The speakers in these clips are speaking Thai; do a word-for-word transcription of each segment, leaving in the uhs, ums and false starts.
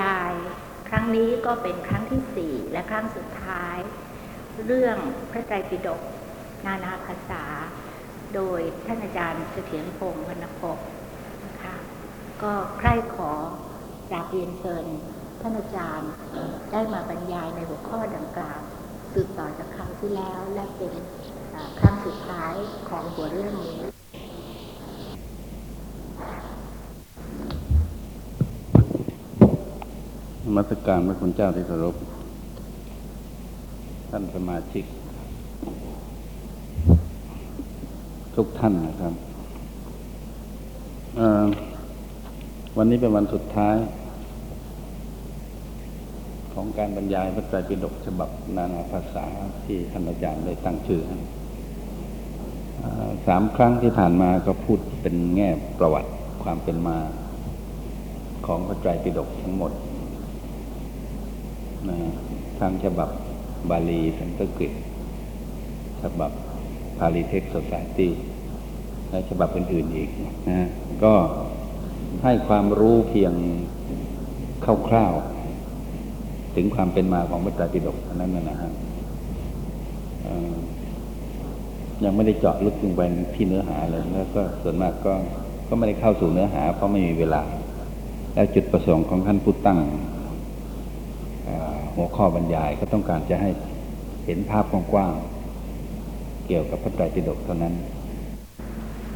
ยายครั้งนี้ก็เป็นครั้งที่สี่และครั้งสุดท้ายเรื่องพระไตรปิฎกนานาภาษาโดยท่านอาจารย์เสถียรพงศ์วรรณพงศ์นะคะก็ใคร่ขอกราบเรียนเชิญท่านอาจารย์ได้มาบรรยายในหัวข้อดังกล่าวสืบต่อจากครั้งที่แล้วและเป็นครั้งสุดท้ายของหัวเรื่องนี้นมัสการพระคุณเจ้าที่เคารพท่านสมาชิกทุกท่านนะครับวันนี้เป็นวันสุดท้ายของการบรรยายพระไตรปิฎกฉบับนานาภาษาที่ท่านอาจารย์ได้ตั้งชื่อให้สามครั้งที่ผ่านมาก็พูดเป็นแง่ประวัติความเป็นมาของพระไตรปิฎกทั้งหมดนะทั้งฉบับบาลีสันสกฤตฉบับ Pali Text Society และฉบับอื่นๆอีกนะก็ให้ความรู้เพียงคร่าวๆถึงความเป็นมาของพระไตรปิฎกนั้นนะฮะยังไม่ได้เจาะลึกลงไปที่เนื้อหาเลยแล้วก็ส่วนมากก็ก็ไม่ได้เข้าสู่เนื้อหาเพราะไม่มีเวลาและจุดประสงค์ของท่านผู้ตั้งหัวข้อบรรยายก็ต้องการจะให้เห็นภาพกว้างๆเกี่ยวกับพระไตรปิฎกเท่านั้น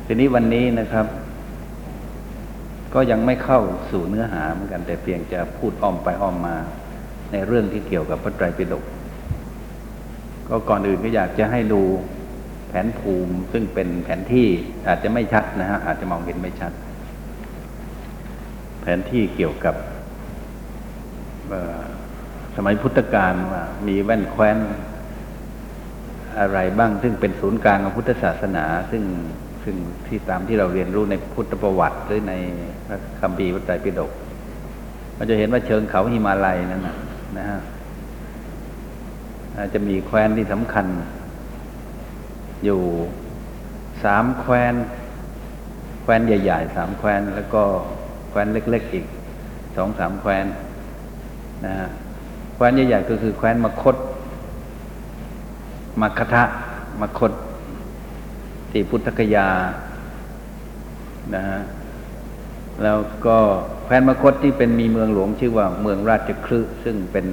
ทีนี้วันนี้นะครับก็ยังไม่เข้าสู่เนื้อหาเหมือนกันแต่เพียงจะพูดอ้อมไปอ้อมมาในเรื่องที่เกี่ยวกับพระไตรปิฎกก็ก่อนอื่นก็อยากจะให้ดูแผนภูมิซึ่งเป็นแผนที่อาจจะไม่ชัดนะฮะอาจจะมองเห็นไม่ชัดแผนที่เกี่ยวกับสมัยพุทธกาลว่ามีแว่นแคว้นอะไรบ้างซึ่งเป็นศูนย์กลางของพุทธศาสนาซึ่งซึ่งที่ตามที่เราเรียนรู้ในพุทธประวัติหรือในพระคัมภีร์พระไตรปิฎกเราจะเห็นว่าเชิงเขาหิมาลัยนั่นนะนะฮะจะมีแคว้นที่สำคัญอยู่สามแคว้นแคว้นใหญ่ๆสามแคว้นแล้วก็แคว้นเล็กๆอีกสองสามแคว้นนะฮะแคว้นใหญ่ๆก็คือแคว้นมคธมัคคะมคธที่พุทธคยานะฮะแล้วก็แคว้นมคธที่เป็นมีเมืองหลวงชื่อว่าเมืองราชคฤห์ซึ่งเป็น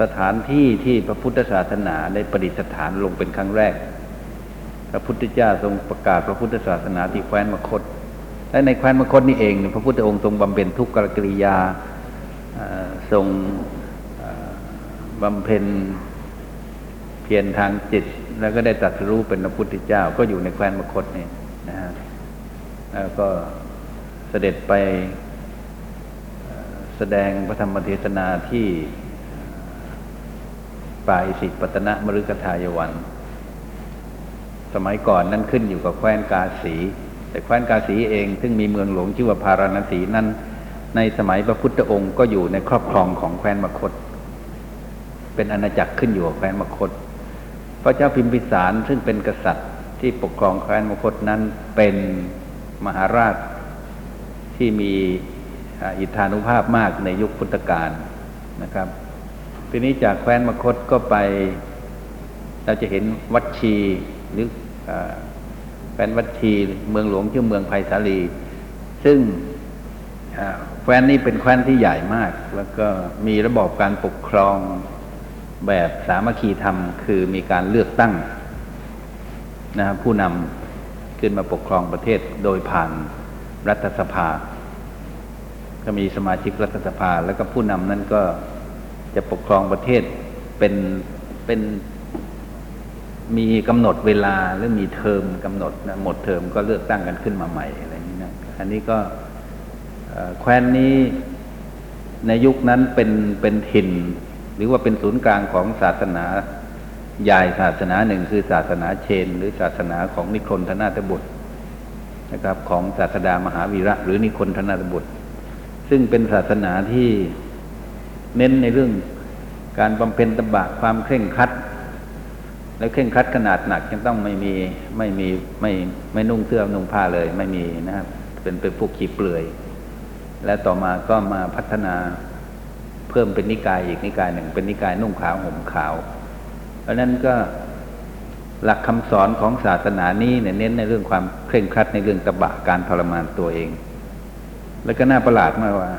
สถานที่ที่พระพุทธศาสนาได้ประดิษฐานลงเป็นครั้งแรกพระพุทธเจ้าทรงประกาศพระพุทธศาสนาที่แคว้นมคธและในแคว้นมคธนี่เองพระพุทธองค์ทรงบำเพ็ญทุกขกิริยาทรงบำเพ็ญเพียรทางจิตแล้วก็ได้ตรัสรู้เป็นพระพุทธเจ้าก็อยู่ในแคว้นมคธนี่นะฮะแล้วก็เสด็จไปแสดงพระธรรมเทศนาที่ป่าอิสิปตนมฤคทายวันสมัยก่อนนั้นขึ้นอยู่กับแคว้นกาสีแต่แคว้นกาสีเองซึ่งมีเมืองหลวงชื่อว่าพาราณสีนั้นในสมัยพระพุทธองค์ก็อยู่ในครอบครองของแคว้นมคธเป็นอาณาจักรขึ้นอยู่กับแคว้นมคธพระเจ้าพิมพิสารซึ่งเป็นกษัตริย์ที่ปกครองแคว้นมคธนั้นเป็นมหาราชที่มีอิทธานุภาพมากในยุคพุทธกาลนะครับทีนี้จากแคว้นมคธก็ไปเราจะเห็นวัชชีหรือแคว้นวัชชีเมืองหลวงชื่อเมืองไผ่สาลีซึ่งแคว้นนี้เป็นแคว้นที่ใหญ่มากแล้วก็มีระบอบการปกครองแบบสามัคคีธรรมคือมีการเลือกตั้งนะผู้นำขึ้นมาปกครองประเทศโดยผ่านรัฐสภาก็มีสมาชิกรัฐสภาแล้วก็ผู้นำนั้นก็จะปกครองประเทศเป็นเป็นมีกำหนดเวลาหรือมีเทอมกำหนดนะหมดเทอมก็เลือกตั้งกันขึ้นมาใหม่อะไรนี้นะอันนี้ก็แคว้นนี้ในยุคนั้นเป็นเป็นถิ่นหรือว่าเป็นศูนย์กลางของศาสนาใหญ่ศาสนาหนึ่งคือศาสนาเชนหรือศาสนาของนิครนธนาถบุตรนะครับของศาสดามหาวีระหรือนิครนธนาถบุตรซึ่งเป็นศาสนาที่เน้นในเรื่องการบำเพ็ญตบะความเคร่งครัดแล้วเคร่งครัดขนาดหนักยังต้องไม่มีไม่มีไม่ไม่นุ่งเสื้อนุ่งผ้าเลยไม่มีนะครับ เป็นเป็นพวกขี้เปลือยและต่อมาก็มาพัฒนาเพิ่มเป็นนิกายอีกนิกายหนึ่งเป็นนิกายนุ่งขาวห่มขาวเพราะนั้นก็หลักคำสอนของศาสนานี้เนี่ยเน้นในเรื่องความเคร่งครัดในเรื่องตบะการทรมานตัวเองและก็น่าประหลาดมากว่า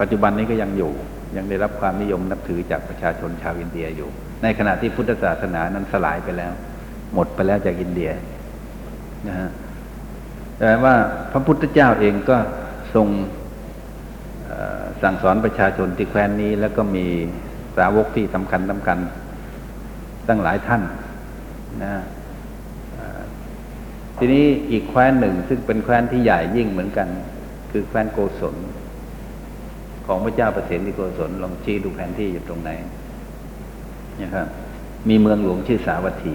ปัจจุบันนี้ก็ยังอยู่ยังได้รับความนิยมนับถือจากประชาชนชาวอินเดียอยู่ในขณะที่พุทธศาสนานั้นสลายไปแล้วหมดไปแล้วจากอินเดียนะฮะแต่ว่าพระพุทธเจ้าเองก็ทรงสั่งสอนประชาชนที่แคว้นนี้แล้วก็มีสาวกที่สำคัญสำคัญตั้งหลายท่านนะทีนี้อีกแคว้นหนึ่งซึ่งเป็นแคว้นที่ใหญ่ยิ่งเหมือนกันคือแคว้นโกศลของพระเจ้าประเสนที่โกศลลองชี้ดูแผนที่อยู่ตรงไหนนะครับมีเมืองหลวงชื่อสาวัตถี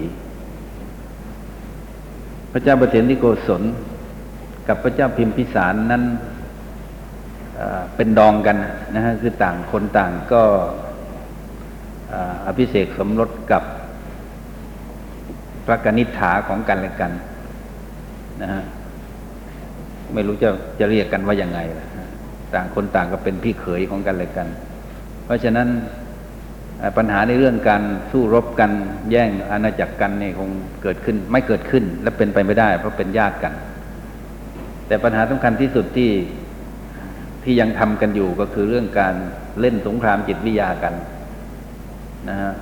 พระเจ้าประเสนที่โกศลกับพระเจ้าพิมพิสารนั้นเป็นดองกันนะฮะคือต่างคนต่างก็อภิเษกสมรสกับพระกนิษฐาของกันและกันนะฮะไม่รู้จะจะเรียกกันว่ายังไงต่างคนต่างก็เป็นพี่เขยของกันและกันเพราะฉะนั้นปัญหาในเรื่องการสู้รบกันแย่งอาณาจักรกันนี่คงเกิดขึ้นไม่เกิดขึ้นและเป็นไปไม่ได้เพราะเป็นญาติกันแต่ปัญหาสำคัญที่สุดที่ที่ยังทำกันอยู่ก็คือเรื่องการเล่นสงครามจิตวิทยากันนะฮะ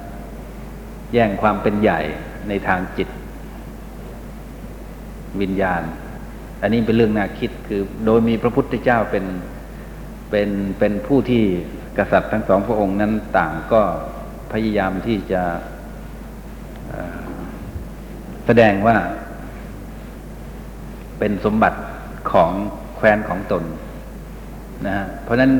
แย่งความเป็นใหญ่ในทางจิตวิญญาณอันนี้เป็นเรื่องน่าคิดคือโดยมีพระพุทธเจ้าเป็นเป็นเป็นผู้ที่กษัตริย์ทั้งสองพระองค์นั้นต่างก็พยายามที่จะแสดงว่าเป็นสมบัติของแคว้นของตนนะฮะเพราะฉะนั้น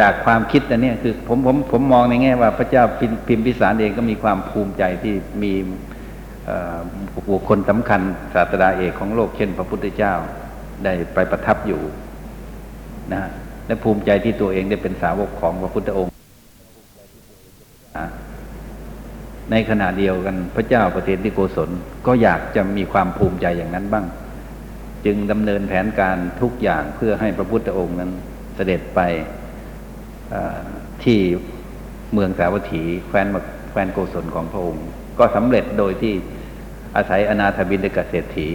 จากความคิดอันนี้คือผมผมผมมองในแง่ว่าพระเจ้าพิมพิสารเองก็มีความภูมิใจที่มีบุคคลสำคัญศาสดาเอกของโลกเช่นพระพุทธเจ้าได้ไปประทับอยู่นะฮะและภูมิใจที่ตัวเองได้เป็นสาวกของพระพุทธองค์ในขณะเดียวกันพระเจ้าประเสนที่โกศลก็อยากจะมีความภูมิใจอย่างนั้นบ้างจึงดำเนินแผนการทุกอย่างเพื่อให้พระพุทธองค์นั้นเสด็จไปที่เมืองสาวัตถีแคว้นแคว้นโกศลของพระองค์ก็สำเร็จโดยที่อาศัยอนาถบิณฑิกเศรษฐี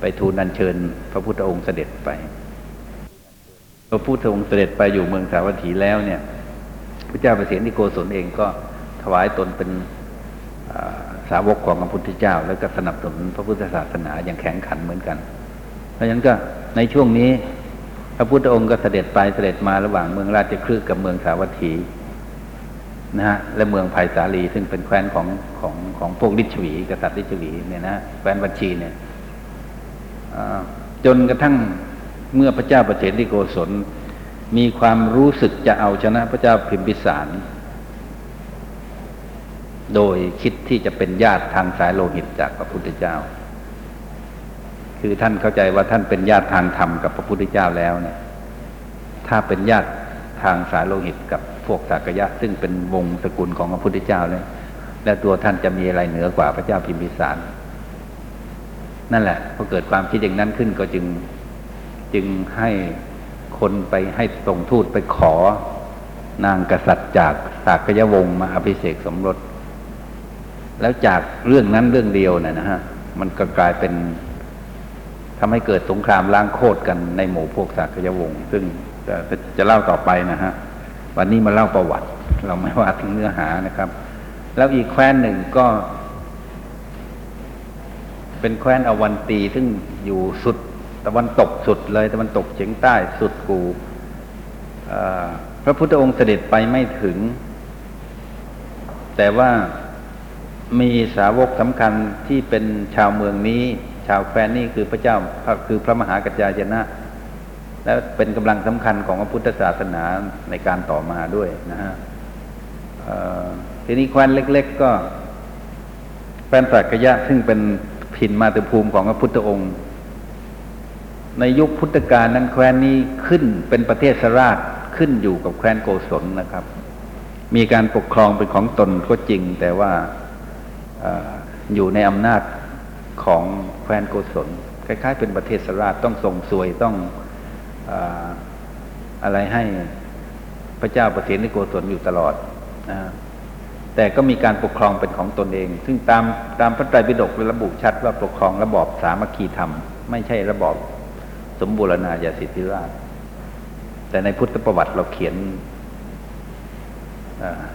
ไปทูลอัญเชิญพระพุทธองค์เสด็จไปพระพุทธองค์เสด็จไปอยู่เมืองสาวัตถีแล้วเนี่ยพระเจ้าประเสนที่โกศลเองก็ถวายตนเป็นสาวกของพระพุทธเจ้าแล้วก็สนับสนุนพระพุทธศาสนาอย่างแข็งขันเหมือนกันเพราะฉะนั้นก็ในช่วงนี้พระพุทธองค์ก็เสด็จไปเสด็จมาระหว่างเมืองราชคฤห์กับเมืองสาวัตถีนะฮะและเมืองไผ่สาลีซึ่งเป็นแคว้นของของของพวกฤาษีกษัตริย์ฤาษีเนี่ยนะแคว้นวัชชีเนี่ยจนกระทั่งเมื่อพระเจ้าประเสนที่โกศลมีความรู้สึกจะเอาชนะพระเจ้าพิมพิสารโดยคิดที่จะเป็นญาติทางสายโลหิตจากพระพุทธเจ้าคือท่านเข้าใจว่าท่านเป็นญาติทางธรรมกับพระพุทธเจ้าแล้วเนี่ยถ้าเป็นญาติทางสายโลหิตกับพวกศากยะซึ่งเป็นวงศ์สกุลของพระพุทธเจ้าเลยและตัวท่านจะมีอะไรเหนือกว่าพระเจ้าพิมพิสารนั่นแหละพอเกิดความคิดอย่างนั้นขึ้นก็จึงจึงให้คนไปให้ส่งทูตไปขอนางกษัตริย์จากศากยวงศ์มาอภิเษกสมรสแล้วจากเรื่องนั้นเรื่องเดียวเนี่ยนะฮะมันก็กลายเป็นทำให้เกิดสงครามล้างโคตรกันในหมู่พวกศากยวงศ์ซึ่งจะจะเล่าต่อไปนะฮะวันนี้มาเล่าประวัติเราไม่ว่าถึงเนื้อหานะครับแล้วอีกแคว้นหนึ่งก็เป็นแคว้นอวันตีซึ่งอยู่สุดตะวันตกสุดเลยตะวันตกเฉียงใต้สุดกูพระพุทธองค์เสด็จไปไม่ถึงแต่ว่ามีสาวกสำคัญที่เป็นชาวเมืองนี้ชาวแคว้นนี้คือพระเจ้าคือพระมหากัจจายนะและเป็นกำลังสำคัญของพระพุทธศาสนาในการต่อมาด้วยนะฮะทีนี้แคว้นเล็กๆก็แคว้นสักยะซึ่งเป็นถิ่นมาตุภูมิของพระพุทธองค์ในยุคพุทธกาลนั้นแคว้นนี้ขึ้นเป็นประเทศสราชขึ้นอยู่กับแคว้นโกศลนะครับมีการปกครองเป็นของตนก็จริงแต่ว่า อ, อยู่ในอำนาจของแคว้นโกศล คล้ายๆเป็นประเทศสราชต้องส่งสวยต้องอ่าอะไรให้พระเจ้าประเสนิโกศลอยู่ตลอดนะแต่ก็มีการปกครองเป็นของตนเองซึ่งตามตามพระไตรปิฎกระบุชัดว่าปกครองระบอบสามัคคีธรรมไม่ใช่ระบอบสมบูรณาญาสิทธิราชแต่ในพุทธประวัติเราเขียน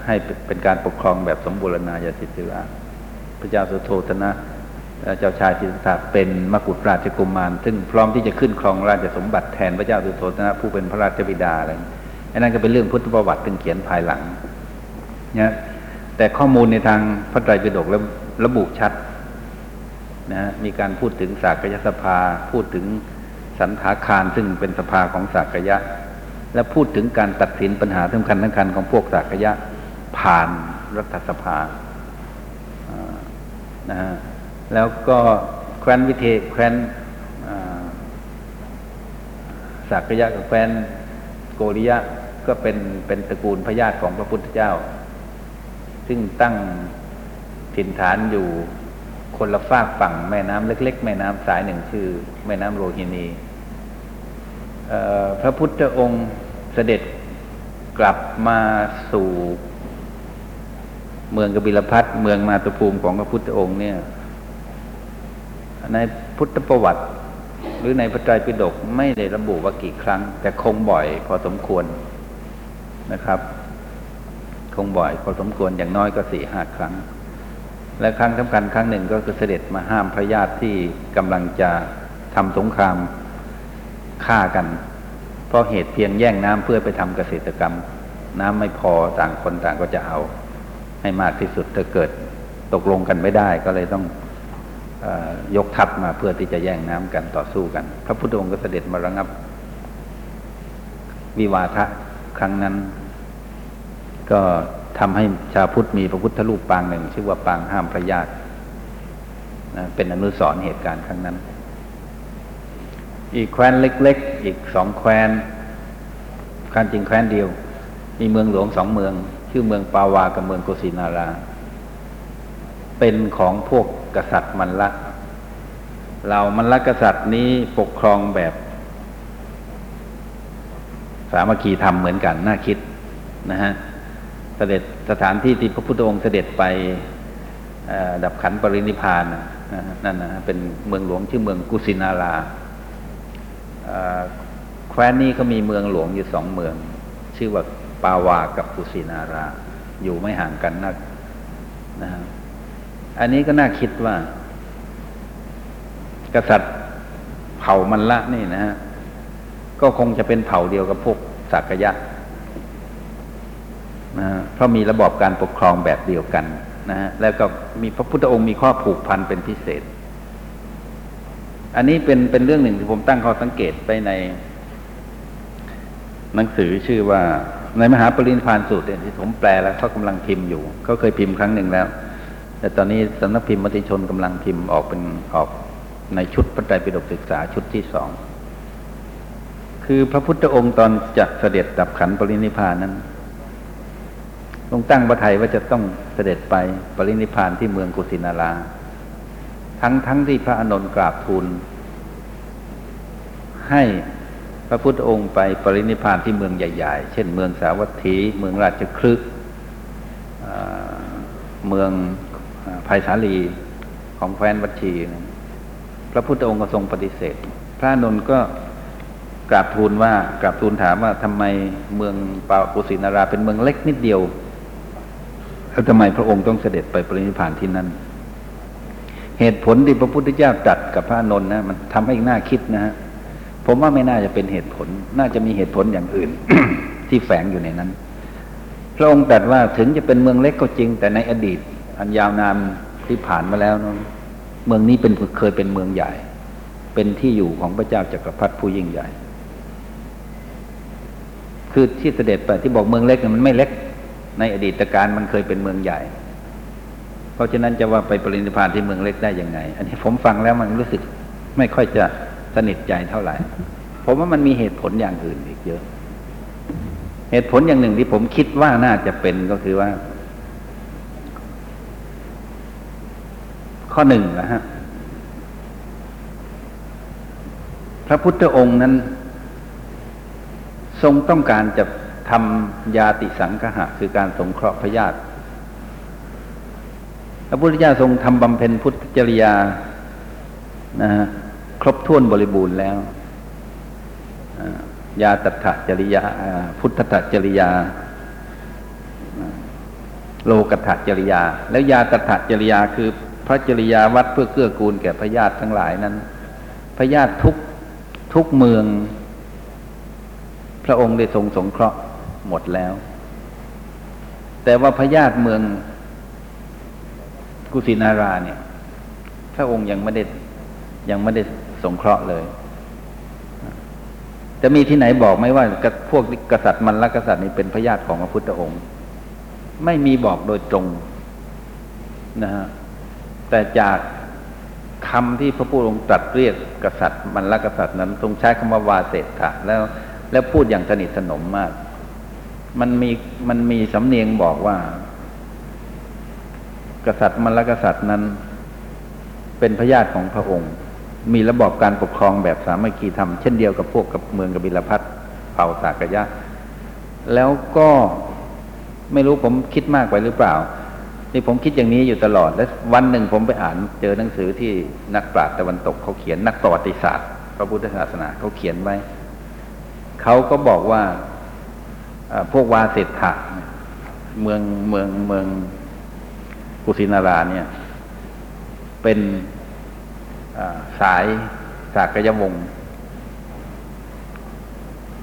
ให้เป็นการปกครองแบบสมบูรณาญาสิทธิราชพระเจ้าสุโธทนะเจ้าชายสิทธัตถะเป็นมกุฎราชกุมารซึ่งพร้อมที่จะขึ้นครองราชสมบัติแทนพระเจ้าสุโธทนะผู้เป็นพระราชบิดาอะไรนั่นก็เป็นเรื่องพุทธประวัติซึ่งเขียนภายหลังนะแต่ข้อมูลในทางพระไตรปิฎกแล้วระบุชัดนะมีการพูดถึงศากยสภาพูดถึงสันทาคารซึ่งเป็นสภาของศากยะและพูดถึงการตัดสินปัญหาสำคัญสำคัญของพวกศากยะผ่านรัฐสภานะฮะแล้วก็แคว้นวิเทหแคว้นศากยะกับแคว้นโกริยะก็เป็นเป็นตระกูลพญาติของพระพุทธเจ้าซึ่งตั้งถิ่นฐานอยู่คนละฝากฝั่งแม่น้ำเล็กๆแม่น้ำสายหนึ่งชื่อแม่น้ำโรฮินีพระพุทธองค์เสด็จกลับมาสู่เมืองกบิลพัสเมืองมาตุภูมิของพระพุทธองค์เนี่ยในพุทธประวัติหรือในพระไตรปิฎกไม่ได้ระบุว่ากี่ครั้งแต่คงบ่อยพอสมควรนะครับคงบ่อยพอสมควรอย่างน้อยก็ สี่ถึงห้า ครั้งและครั้งสำคัญครั้งหนึ่งก็คือเสด็จมาห้ามพระญาติที่กำลังจะทำสงครามฆ่ากันเพราะเหตุเพียงแย่งน้ำเพื่อไปทำเกษตรกรรมน้ำไม่พอต่างคนต่างก็จะเอาให้มากที่สุดถ้าเกิดตกลงกันไม่ได้ก็เลยต้องเอ่อยกทัพมาเพื่อที่จะแย่งน้ำกันต่อสู้กันพระพุทธองค์ก็เสด็จมาระงับวิวาทะครั้งนั้นก็ทำให้ชาวพุทธมีพระพุทธรูปปางหนึ่งชื่อว่าปางห้ามพระญาติเป็นอนุสรณ์เหตุการณ์ครั้งนั้นอีกแคว้นเล็กๆอีกสองแคว้นความจริงแคว้นเดียวมีเมืองหลวงสองเมืองชื่อเมืองปาวากับเมืองโกสินาราเป็นของพวกกษัตริย์มัลละเหล่ามัลละกษัตริย์นี้ปกครองแบบสามัคคีธรรมเหมือนกันน่าคิดนะฮะเสด็จสถานที่ที่พระพุทธองค์เสด็จไปดับขันปรินิพพานนั่นนะเป็นเมืองหลวงชื่อเมืองกุสินาราแคว้นนี้ก็มีเมืองหลวงอยู่สองเมืองชื่อว่าปาวากับกุสินาราอยู่ไม่ห่างกันนักนะอันนี้ก็น่าคิดว่ากษัตริย์เผ่ามัลละนี่นะฮะก็คงจะเป็นเผ่าเดียวกับพวกศากยะนะเพราะมีระบอบการปกครองแบบเดียวกันนะฮะแล้วก็มีพระพุทธองค์มีข้อผูกพันเป็นพิเศษอันนี้เป็นเป็นเรื่องหนึ่งที่ผมตั้งข้อสังเกตไปในหนังสือชื่อว่าในมหาปรินิพพานสูตรเนี่ยที่ผมแปลแล้วเขากำลังพิมพ์อยู่เขาเคยพิมพ์ครั้งหนึ่งแล้วแต่ตอนนี้สำนักพิมพ์มติชนกำลังพิมพ์ออกเป็นออกในชุดพระไตรปิฎกศึกษาชุดที่สองคือพระพุทธองค์ตอนจะเสด็จดับขันปรินิพพานนั้นทรงตั้งพระทัยว่าจะต้องเสด็จไปปรินิพพานที่เมืองกุสินาราทั้งทั้งที่พระอานนท์กราบทูลให้พระพุทธองค์ไปปรินิพพานที่เมืองใหญ่ๆเช่นเมืองสาวัตถีเมืองราชคฤห์เมืองไผ่สาลีของแคว้นวัชชีพระพุทธองค์ก็ทรงปฏิเสธพระอานนท์ก็กราบทูลว่ากราบทูลถามว่าทำไมเมืองปากุสินาราเป็นเมืองเล็กนิดเดียวแล้วทำไมพระองค์ต้องเสด็จไปปรินิพพานที่นั่นเหตุผลที่พระพุทธเจ้าตรัสกับพระอานนท์นะมันทำให้น่าคิดนะฮะผมว่าไม่น่าจะเป็นเหตุผลน่าจะมีเหตุผลอย่างอื่น ที่แฝงอยู่ในนั้นพระองค์ตรัสว่าถึงจะเป็นเมืองเล็กก็จริงแต่ในอดีตอันยาวนานที่ผ่านมาแล้วนะเมืองนี้เป็นเคยเป็นเมืองใหญ่เป็นที่อยู่ของพระเจ้าจักรพรรดิผู้ยิ่งใหญ่คือที่เสด็จไปที่บอกเมืองเล็กมันไม่เล็กในอดีตการมันเคยเป็นเมืองใหญ่เพราะฉะนั้นจะว่าไปปรินิพพานที่เมืองเล็กได้ยังไงอันนี้ผมฟังแล้วมันรู้สึกไม่ค่อยจะสนิทใจเท่าไหร่ผมว่ามันมีเหตุผลอย่างอื่นอีกเยอะเหตุผลอย่างหนึ่งที่ผมคิดว่าน่าจะเป็นก็คือว่าข้อหนึ่งนะฮะ พระพุทธองค์นั้นทรงต้องการจะทำยาติสังคหะคือการสงเคราะห์พยาธิพระพุทธเจ้าทรงทำบำเพ็ญพุทธจริยานะฮะครบถ้วนบริบูรณ์แล้วยาตัฏฐจริยาพุทธตัฏฐจริยาโลกัฏฐจริยาแล้วยาตัฏฐจริยาคือพระจริยาวัดเพื่อเกื้อกูลแก่พยาธิทั้งหลายนั้นพยาธิทุกทุกเมืองพระองค์ได้ทรงสงเคราะห์หมดแล้วแต่ว่าพยาธิเมืองกุสินาราเนี่ยพระองค์ยังไม่ได้ยังไม่ได้สงเคราะห์เลยจะมีที่ไหนบอกไหมว่าพวกกษัตริย์มันละกษัตริย์นี่เป็นพยาธิของพระพุทธองค์ไม่มีบอกโดยตรงนะฮะแต่จากคำที่พระพุทธองค์ตรัสเรียกกษัตริย์มันละกษัตริย์นั้นทรงใช้คำว่าวาเสตถะแล้วแล้วพูดอย่างสนิทสนมมากมันมีมันมีสำเนียงบอกว่ากษัตริย์มลกษัตริย์นั้นเป็นพระญาติของพระองค์มีระบอบการปกครองแบบสามัคคีธรรมเช่นเดียวกับพวกกับเมืองกบิลพัสดุเผ่าสากยะแล้วก็ไม่รู้ผมคิดมากไปหรือเปล่านี่ผมคิดอย่างนี้อยู่ตลอดและวันหนึ่งผมไปอ่านเจอหนังสือที่นักปราชญ์ตะวันตกเขาเขียนนักประวัติศาสตร์พระพุทธศาสนาเขาเขียนไว้เขาก็บอกว่าพวกวาเสตถะเมืองเมืองเมืองกุสินาราเนี่ยเป็นสายศากยวงศ์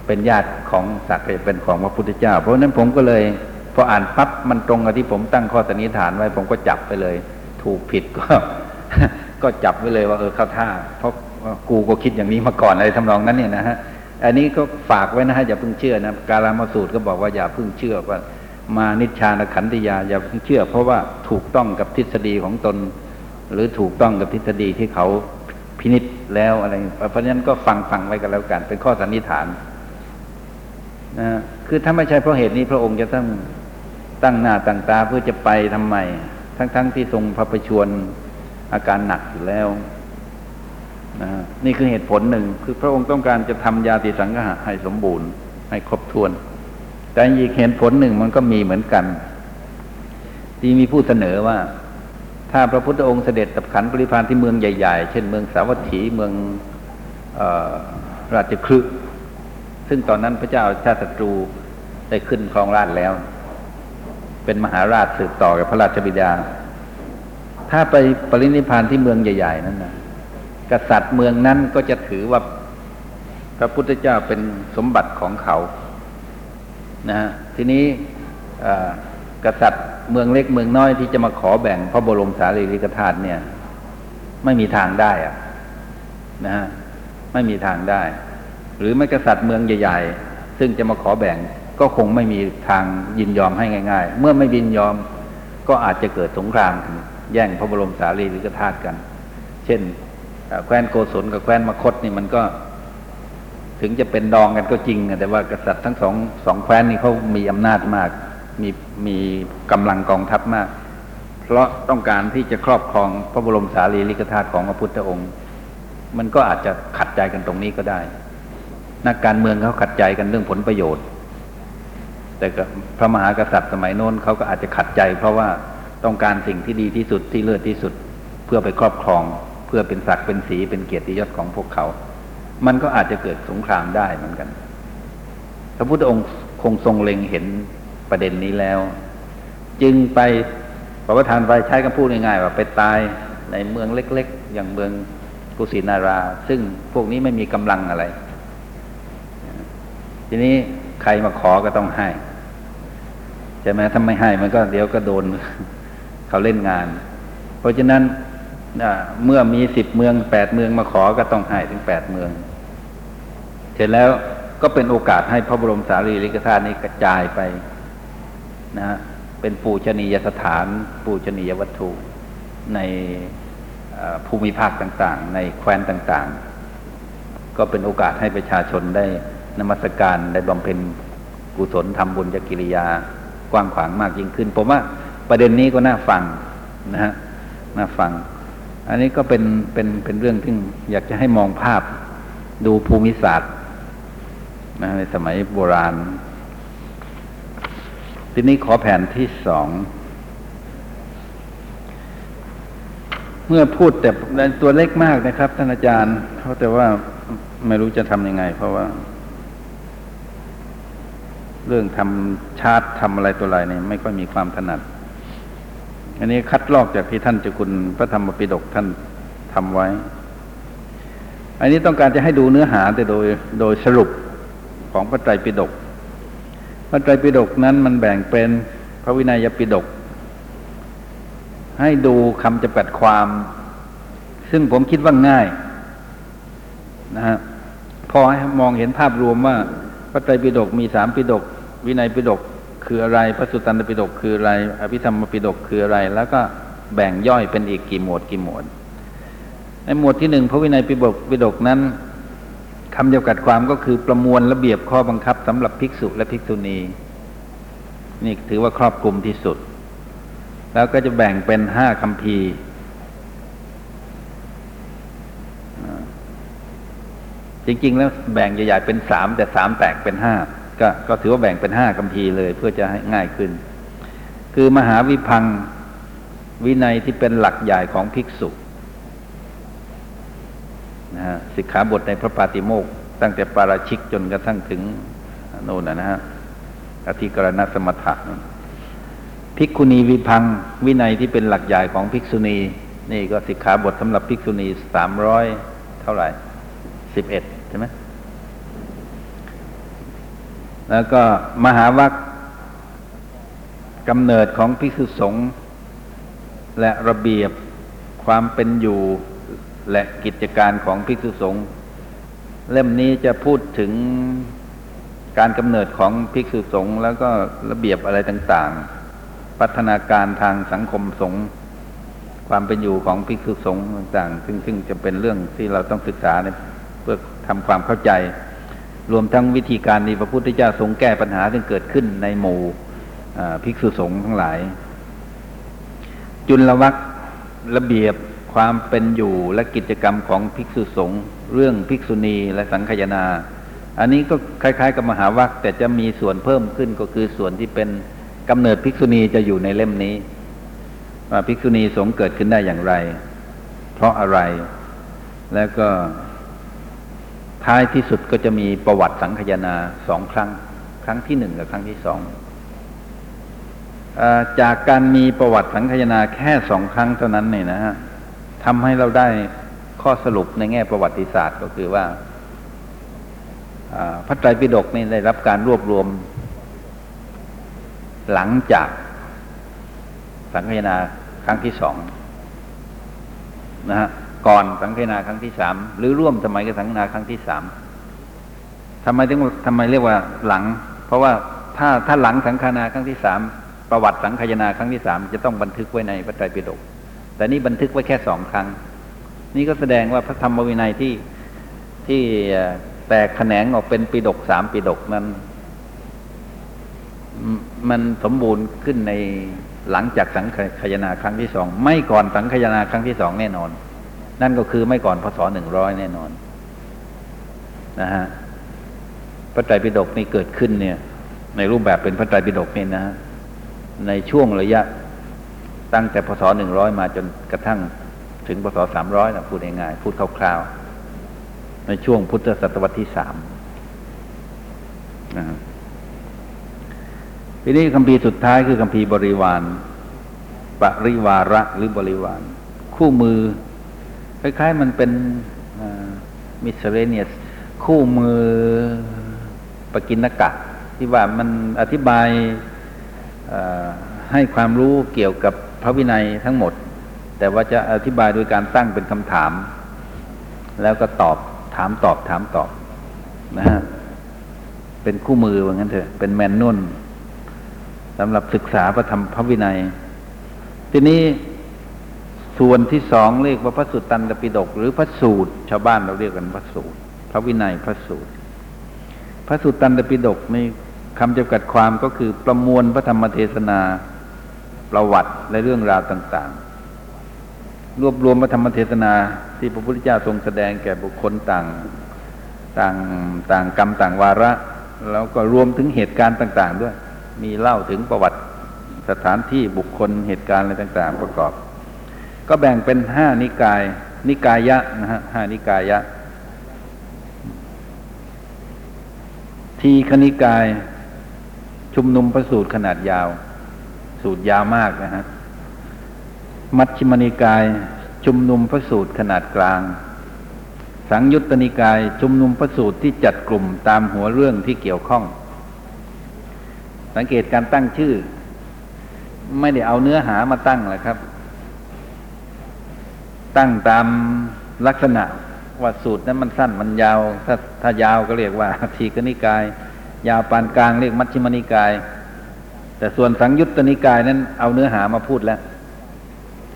เป็นญาติของศากยเป็นของพระพุทธเจ้าเพราะนั้นผมก็เลยพออ่านปั๊บมันตรงกับที่ผมตั้งข้อสันนิษฐานไว้ผมก็จับไปเลยถูกผิดก็ ก็จับไว้เลยว่าเออเข้าท่าเพราะกูก็คิดอย่างนี้มาก่อนอะไรทำนองนั้นเนี่ยนะฮะอันนี้ก็ฝากไว้นะฮะอย่าเพิ่งเชื่อนะกาลามสูตรก็บอกว่าอย่าเพิ่งเชื่อว่ามานิชฌานขันติยาอย่าเพิ่งเชื่อเพราะว่าถูกต้องกับทฤษฎีของตนหรือถูกต้องกับทฤษฎีที่เขาพินิจแล้วอะไรเพราะฉะนั้นก็ฟังฟังไว้กันแล้วกันเป็นข้อสันนิษฐานนะคือถ้าไม่ใช่เพราะเหตุนี้พระองค์จะต้องตั้งหน้าตั้งตาเพื่อจะไปทำไมทั้งๆ ท, ที่ทรงพระประชวรอาการหนักอยู่แล้วนะนี่คือเหตุผลหนึ่งคือพระองค์ต้องการจะทำยาติสังคหะให้สมบูรณ์ให้ครบถ้วนแต่อีกเหตุผลหนึ่งมันก็มีเหมือนกันที่มีผู้เสนอว่าถ้าพระพุทธองค์เสด็จดับขันปริพานที่เมืองใหญ่ๆเช่นเมืองสาวัตถีเมืองเอ่อราชคฤห์ซึ่งตอนนั้นพระเจ้าชาติศัตรูได้ขึ้นครองราชย์แล้วเป็นมหาราชสืบต่อกับพระราชบิดาถ้าไปปรินิพพานที่เมืองใหญ่ๆนั้นนะกษัตริย์เมืองนั้นก็จะถือว่าพระพุทธเจ้าเป็นสมบัติของเขานะฮะทีนี้กษัตริย์เมืองเล็กเมืองน้อยที่จะมาขอแบ่งพระบรมสารีริกธาตุเนี่ยไม่มีทางได้อะนะฮะไม่มีทางได้หรือไม่กษัตริย์เมืองใหญ่ๆซึ่งจะมาขอแบ่งก็คงไม่มีทางยินยอมให้ง่ายๆเมื่อไม่ยินยอมก็อาจจะเกิดสงครามแย่งพระบรมสารีริกธาตุกันเช่นแคว้นโกศลกับแคว้นมคธนี่มันก็ถึงจะเป็นดองกันก็จริงแต่ว่ากษัตริย์ทั้งสองสองแคว้นนี่เขามีอำนาจมากมีมีกำลังกองทัพมากเพราะต้องการที่จะครอบครองพระบรมสารีริกธาตุของพระพุทธองค์มันก็อาจจะขัดใจกันตรงนี้ก็ได้นักการเมืองเขาขัดใจกันเรื่องผลประโยชน์แต่พระมหากษัตริย์สมัยโน้นเขาก็อาจจะขัดใจเพราะว่าต้องการสิ่งที่ดีที่สุดที่เลิศที่สุดเพื่อไปครอบครองเพื่อเป็นศักดิ์เป็นศรีเป็นเกียรติยศของพวกเขามันก็อาจจะเกิดสงครามได้เหมือนกันพระพุทธองค์คงทรงเล็งเห็นประเด็นนี้แล้วจึงไปพระประธานไปใช้คำพูดง่ายๆว่าไปตายในเมืองเล็กๆอย่างเมืองกุสินาราซึ่งพวกนี้ไม่มีกำลังอะไรทีนี้ใครมาขอก็ต้องให้ใช่ไหมถ้าไม่ให้มันก็เดี๋ยวก็โดน เขาเล่นงานเพราะฉะนั้นเมื่อมีสิบเมืองแปดเมืองมาขอก็ต้องให้ถึงแปดเมืองเสร็จแล้วก็เป็นโอกาสให้พระบรมสารีริกธาตุนี้กระจายไปนะฮะเป็นปูชนียสถานปูชนียวัตถุในภูมิภาคต่างๆในแคว้นต่างๆก็เป็นโอกาสให้ประชาชนได้นมัสการได้บำเพ็ญกุศลทำบุญญกิริยากว้างขวางมากยิ่งขึ้นผมว่าประเด็นนี้ก็น่าฟังนะฮะน่าฟังอันนี้ก็เป็นเป็นเป็นเรื่องที่อยากจะให้มองภาพ ดูภูมิศาสตร์นะในสมัยโบราณทีนี้ขอแผนที่สองเมื่อพูดแต่ตัวเล็กมากนะครับท่านอาจารย์เพราะแต่ว่าไม่รู้จะทำยังไงเพราะว่าเรื่องทำชาร์ตทำอะไรตัวอะไรเนี่ยไม่ค่อยมีความถนัดอันนี้คัดลอกจากที่ท่านเจ้าคุณพระธรรมปิฎกท่านทำไว้อันนี้ต้องการจะให้ดูเนื้อหาแต่โดยโดยสรุปของพระไตรปิฎกพระไตรปิฎกนั้นมันแบ่งเป็นพระวินัยปิฎกให้ดูคำจำกัดความซึ่งผมคิดว่าง่ายนะฮะพอให้มองเห็นภาพรวมว่าพระไตรปิฎกมีสามปิฎกวินัยปิฎกคืออะไรพระสุตตันตปิฎกคืออะไรอภิธรรมปิฎกคืออะไรแล้วก็แบ่งย่อยเป็นอีกกี่หมวดกี่หมวดในหมวดที่หนึ่งพระวินัยปิฎกปิฎกนั้นคำจำกัดความก็คือประมวลระเบียบข้อบังคับสำหรับภิกษุและภิกษุณีนี่ถือว่าครอบคลุมที่สุดแล้วก็จะแบ่งเป็นห้าคัมภีร์จริงๆแล้วแบ่งใหญ่ๆเป็นสามแต่สามแตกเป็นห้าก็ก็ถือว่าแบ่งเป็นห้าคัมภีร์เลยเพื่อจะให้ง่ายขึ้นคือมหาวิภังค์วินัยที่เป็นหลักใหญ่ของภิกษุนะฮะสิกขาบทในพระปาติโมกข์ตั้งแต่ปาราชิกจนกระทั่งถึงโน่นนะฮะอธิกรณสมถะภิกขุณีวิภังค์วินัยที่เป็นหลักใหญ่ของภิกษุณีนี่ก็สิกขาบทสำหรับภิกษุณีสามร้อยเท่าไหร่สิบเอ็ดใช่ไหมแล้วก็มหาวรรคกำเนิดของภิกษุสงฆ์และระเบียบความเป็นอยู่และกิจการของภิกษุสงฆ์เล่มนี้จะพูดถึงการกำเนิดของภิกษุสงฆ์แล้วก็ระเบียบอะไรต่างๆพัฒนาการทางสังคมสงฆ์ความเป็นอยู่ของภิกษุสงฆ์ต่างๆซึ่งซึ่งจะเป็นเรื่องที่เราต้องศึกษาเพื่อทำความเข้าใจรวมทั้งวิธีการที่พระพุทธเจ้าทรงแก้ปัญหาที่เกิดขึ้นในหมู่ภิกษุสงฆ์ทั้งหลายจุลวรรคระเบียบความเป็นอยู่และกิจกรรมของภิกษุสงฆ์เรื่องภิกษุณีและสังฆายนาอันนี้ก็คล้ายๆกับมหาวรรคแต่จะมีส่วนเพิ่มขึ้นก็คือส่วนที่เป็นกำเนิดภิกษุณีจะอยู่ในเล่มนี้ว่าภิกษุณีสงฆ์เกิดขึ้นได้อย่างไรเพราะอะไรแล้วก็ท้ายที่สุดก็จะมีประวัติสังฆายนาสองครั้งครั้งที่หนึ่งกับครั้งที่สองจากการมีประวัติสังฆายนาแค่สองครั้งเท่านั้นเนี่ยนะฮะทำให้เราได้ข้อสรุปในแง่ประวัติศาสตร์ก็คือว่าพระไตรปิฎกนี่ได้รับการรวบรวมหลังจากสังฆายนาครั้งที่สองนะฮะก่อนสังฆายนาครั้งที่สามหรือร่วมสมัยกับสังฆายนาครั้งที่สามทำไมถึงทำไมเรียกว่าหลังเพราะว่าถ้าถ้าหลังสังฆายนาครั้งที่สามประวัติสังฆายนาครั้งที่สามจะต้องบันทึกไว้ในพระไตรปิฎกแต่นี่บันทึกไว้แค่สองครั้งนี่ก็แสดงว่าพระธรรมวินัยที่ที่แตกแขนงออกเป็นปิฎกสามปิฎกนั้นมันสมบูรณ์ขึ้นในหลังจากสังฆายนาครั้งที่สองไม่ก่อนสังฆายนาครั้งที่สองแน่นอนนั่นก็คือไม่ก่อนพศหนึ่งร้อยแน่นอนนะฮะพระไตรปิฎกนี่เกิดขึ้นเนี่ยในรูปแบบเป็นพระไตรปิฎกนี่นะฮะในช่วงระยะตั้งแต่พศหนึ่งร้อยมาจนกระทั่งถึงพศสามร้อยนะพูดง่ายๆพูดคร่าวๆในช่วงพุทธศตวรรษที่สามนะฮะทีนี้คัมภีร์สุดท้ายคือคัมภีร์บริวารปริวาระหรือบริวารคู่มือคล้ายๆมันเป็นมิสเรเนียสคู่มือปกิณกะที่ว่ามันอธิบายให้ความรู้เกี่ยวกับพระวินัยทั้งหมดแต่ว่าจะอธิบายโดยการตั้งเป็นคำถามแล้วก็ตอบถามตอบถามตอบนะฮะเป็นคู่มือว่างั้นเถอะเป็นแมนนวลสำหรับศึกษาพระธรรมพระวินัยทีนี้ส่วนที่สองเรียกว่าพระสุตตันตปิฎกหรือพระสูตรชาวบ้านเราเรียกกันพระสูตรพระวินัยพระสูตรพระสุตตันตปิฎกนี่คำจำกัดความก็คือประมวลพระธรรมเทศนาประวัติและเรื่องราวต่างๆรวบรวมพระธรรมเทศนาที่พระพุทธเจ้าทรงแสดงแก่บุคคลต่าง ต่างต่างกรรมต่างวาระแล้วก็รวมถึงเหตุการณ์ต่างๆด้วยมีเล่าถึงประวัติสถานที่บุคคลเหตุการณ์อะไรต่างๆประกอบก็แบ่งเป็นห้านิกายนิกายะนะฮะห้านิกายะทีฆนิกายชุมนุมพระสูตรขนาดยาวสูตรยาวมากนะฮะมัชฌิมนิกายชุมนุมพระสูตรขนาดกลางสังยุตตนิกายชุมนุมพระสูตรที่จัดกลุ่มตามหัวเรื่องที่เกี่ยวข้องสังเกตการตั้งชื่อไม่ได้เอาเนื้อหามาตั้งหรอกครับตั้งตามลักษณะว่าสูตรนั้นมันสั้นมันยาวถ้าถ้ายาวก็เรียกว่าทีฆนิกายยาวปานกลางเรียกมัชฌิมนิกายแต่ส่วนสังยุตตนิกายนั้นเอาเนื้อหามาพูดแล้ว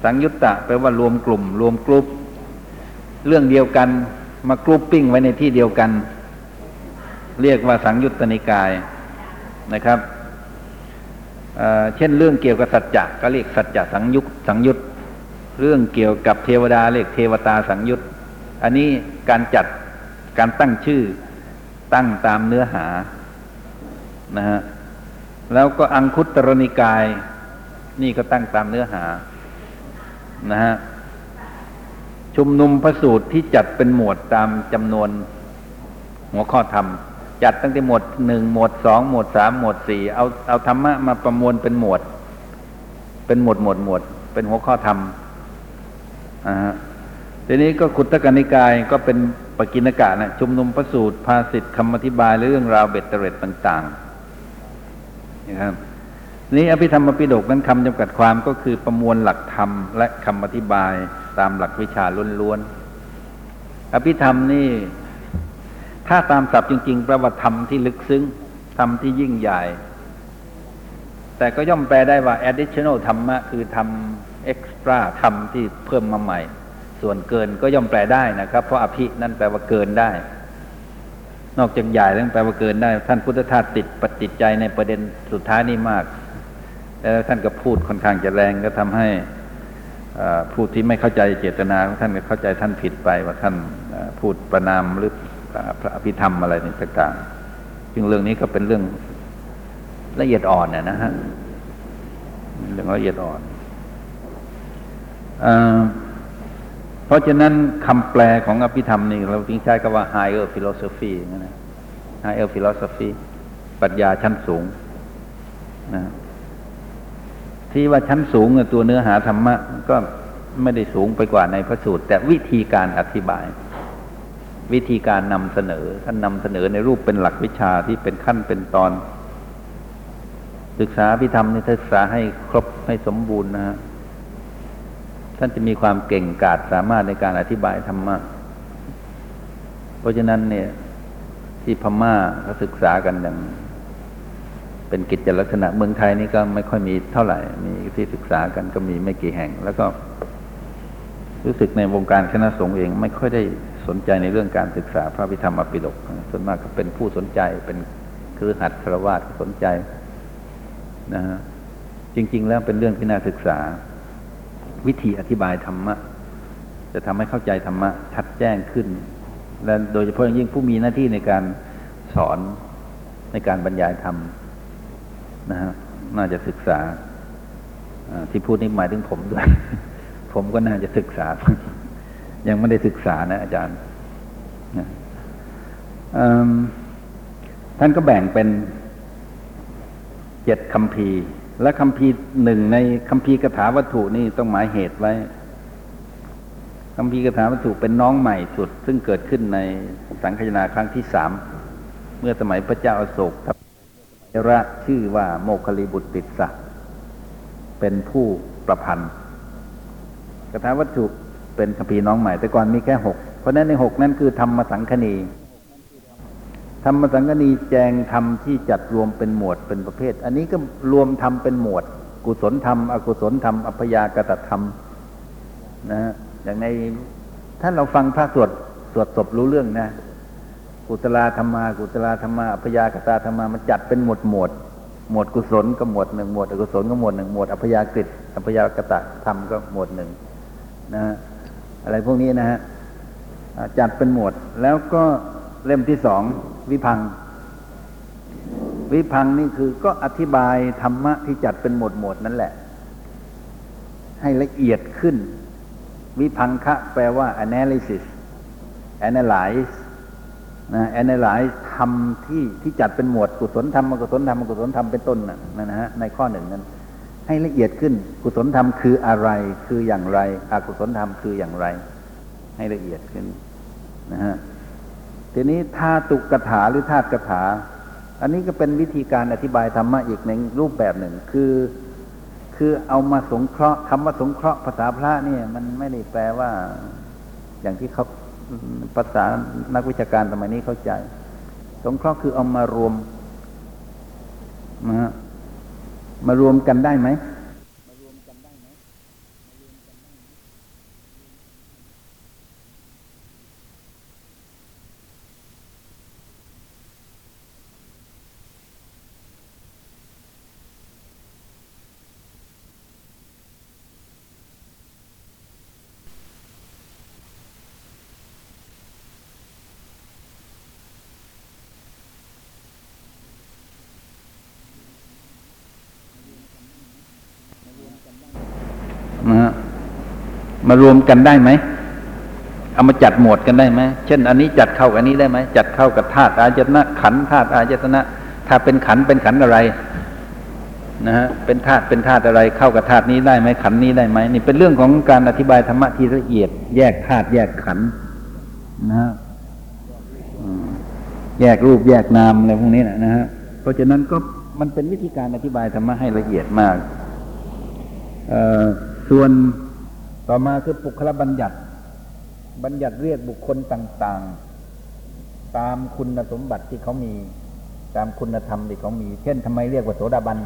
สังยุตตะแปลว่ารวมกลุ่มรวมกลุ่มเรื่องเดียวกันมากรุ๊ปปิ้งไว้ในที่เดียวกันเรียกว่าสังยุตตนิกายนะครับเอ่อเช่นเรื่องเกี่ยวกับสัจจะก็เรียกสัจจะสังยุตสังยุตเรื่องเกี่ยวกับเทวดาเรียกเทวตาสังยุตอันนี้การจัดการตั้งชื่อตั้งตามเนื้อหานะฮะแล้วก็อังคุตตรนิกายนี่ก็ตั้งตามเนื้อหานะฮะชุมนุมพระสูตรที่จัดเป็นหมวดตามจำนวนหัวข้อธรรมจัดตั้งแต่หมวดหนึ่งหมวดสองหมวดสามหมวดสี่เอาเอาธรรมะมาประมวลเป็นหมวดเป็นหมวดหมวดหมวดเป็นหัวข้อธรรมอ่าฮะทีนี้ก็ขุตตกนิกายก็เป็นปกิณกะนะชุมนุมพระสูตรภาสิทธิคำอธิบายเรื่องราวเบ็ดเตล็ดต่างๆนะครับนี้อภิธรรมปิฎกนั้นคำจำกัดความก็คือประมวลหลักธรรมและคำอธิบายตามหลักวิชาล้วนๆอภิธรรมนี่ถ้าตามศัพท์จริงๆแปลว่าธรรมที่ลึกซึ้งธรรมที่ยิ่งใหญ่แต่ก็ย่อมแปลได้ว่า additional ธรรมะคือธรรม extra ธรรมที่เพิ่มมาใหม่ส่วนเกินก็ย่อมแปลได้นะครับเพราะอภินั่นแปลว่าเกินได้นอกจากใหญ่แล้วแปลว่าเกินได้ท่านพุทธทาสติดปฏิจใจในประเด็นสุดท้ายนี่มากแล้วท่านก็พูดค่อนข้างจะแรงก็ทำให้ผู้ที่ไม่เข้าใจเจตนาของท่านก็เข้าใจท่านผิดไปว่าท่านพูดประณามหรือพระอภิธรรมอะไรต่างๆซึ่งเรื่องนี้ก็เป็นเรื่องละเอียดอ่อนนะฮะเรื่องละเอียดอ่อนเพราะฉะนั้นคำแปลของอภิธรรมนี่เราจึงใช้คำว่า higher philosophy นะ higher philosophy ปรัชญาชั้นสูงนะที่ว่าชั้นสูงตัวเนื้อหาธรรมะก็ไม่ได้สูงไปกว่าในพระสูตรแต่วิธีการอธิบายวิธีการนำเสนอท่านนำเสนอในรูปเป็นหลักวิชาที่เป็นขั้นเป็นตอนศึกษาอภิธรรมนี่ศึกษาให้ครบให้สมบูรณ์นะฮะท่านจะมีความเก่งกาจสามารถในการอธิบายธรรมะเพราะฉะนั้นเนี่ยที่พม่าก็ศึกษากันอย่างเป็นกิจลักษณะเมืองไทยนี่ก็ไม่ค่อยมีเท่าไหร่มีที่ศึกษากันก็มีไม่กี่แห่งแล้วก็รู้สึกในวงการคณะสงฆ์เองไม่ค่อยได้สนใจในเรื่องการศึกษาพระอภิธรรมปิฎกส่วนมากก็เป็นผู้สนใจเป็นคฤหัสถ์ฆราวาสสนใจนะฮะจริงๆแล้วเป็นเรื่องที่น่าศึกษาวิธีอธิบายธรรมะจะทำให้เข้าใจธรรมะชัดแจ้งขึ้นและโดยเฉพาะอย่างยิ่งผู้มีหน้าที่ในการสอนในการบรรยายธรรมนะฮะน่าจะศึกษาที่พูดนี่หมายถึงผมด้วย ผมก็น่าจะศึกษา ยังไม่ได้ศึกษานะอาจารย์นะท่านก็แบ่งเป็นเจ็ดคัมภีร์และคัมภีร์หนึ่งในคัมภีร์คาถาวัตถุนี่ต้องหมายเหตุไว้คัมภีร์คาถาวัตถุเป็นน้องใหม่สุดซึ่งเกิดขึ้นในสังคายนาครั้งที่สามเมื่อสมัยพระเจ้าอโศกระชื่อว่าโมคคิริบุตติสสะเป็นผู้ประพันธ์คาถาวัตถุเป็นคัมภีร์น้องใหม่แต่ก่อนมีแค่หกเพราะนั้นในหกนั้นคือธรรมสังคณีธรรมสังคณีแจงธรรมที่จัดรวมเป็นหมวดเป็นประเภทอันนี้ก็รวมธรรมเป็นหมวดกุศลธรรมอกุศลธรรมอัพพยากตธรรมนะฮะอย่างในถ้าเราฟังพระสวดสวดศพรู้เรื่องนะกุศลธรรมากุศลธรรมาอัพยากตธรรมามันจัดเป็นหมวดหมวดหมวดกุศลก็หมวดหนึ่งหมวดอกุศลก็หมวดหนึ่งหมวดอัพยากฤตอัพยากตธรรมก็หมวดหนึ่งนะอะไรพวกนี้นะฮะจัดเป็นหมวดแล้วก็ เล่มที่สองวิภังค์วิภังค์นี่คือก็อธิบายธรรมะที่จัดเป็นหมวดหมวดนั่นแหละให้ละเอียดขึ้นวิภังคะแปลว่า analysis analyze นะ analyze ธรรมที่ที่จัดเป็นหมวดกุศลธรรมอกุศลธรรมอกุศลธรรมเป็นต้นนะนะฮะในข้อหนึ่งนั้นให้ละเอียดขึ้นกุศลธรรมคืออะไรคืออย่างไรอกุศลธรรมคืออย่างไรให้ละเอียดขึ้นนะฮะทีนี้ธาตุกถาหรือธาตุกถาอันนี้ก็เป็นวิธีการอธิบายธรรมะอีกในรูปแบบหนึ่งคือคือเอามาสงเคราะห์คำว่าสงเคราะห์ภาษาพระเนี่ยมันไม่ได้แปลว่าอย่างที่เขาภาษานักวิชาการสมัยนี้เข้าใจสงเคราะห์คือเอามารวมนะฮะมารวมกันได้ไหมมารวมกันได้ไหมเอามาจัดหมวดกันได้ไหมเช่นอันนี้จัดเข้ากับอันนี้ได้ไหมจัดเข้ากับธาตุอายตนะขันธ์ธาตุอายตนะถ้าเป็นขันธ์เป็นขันธ์อะไรนะฮะเป็นธาตุเป็นธาตุอะไรเข้ากับธาตุนี้ได้ไหมขันธ์นี้ได้ไหมนี่เป็นเรื่องของการอธิบายธรรมะที่ละเอียดแยกธาตุแยกขันธ์นะฮะแยกรูปแยกนามอะไรพวกนี้นะนะฮะเพราะฉะนั้นก็มันเป็นวิธีการอธิบายธรรมะให้ละเอียดมากส่วนต่อมาคือปุคละบัญญัติบัญญัติเรียกบุคคลต่างๆตามคุณสมบัติที่เขามีตามคุณธรรมที่เขามีเช่นทำไมเรียกว่าโสดาบัน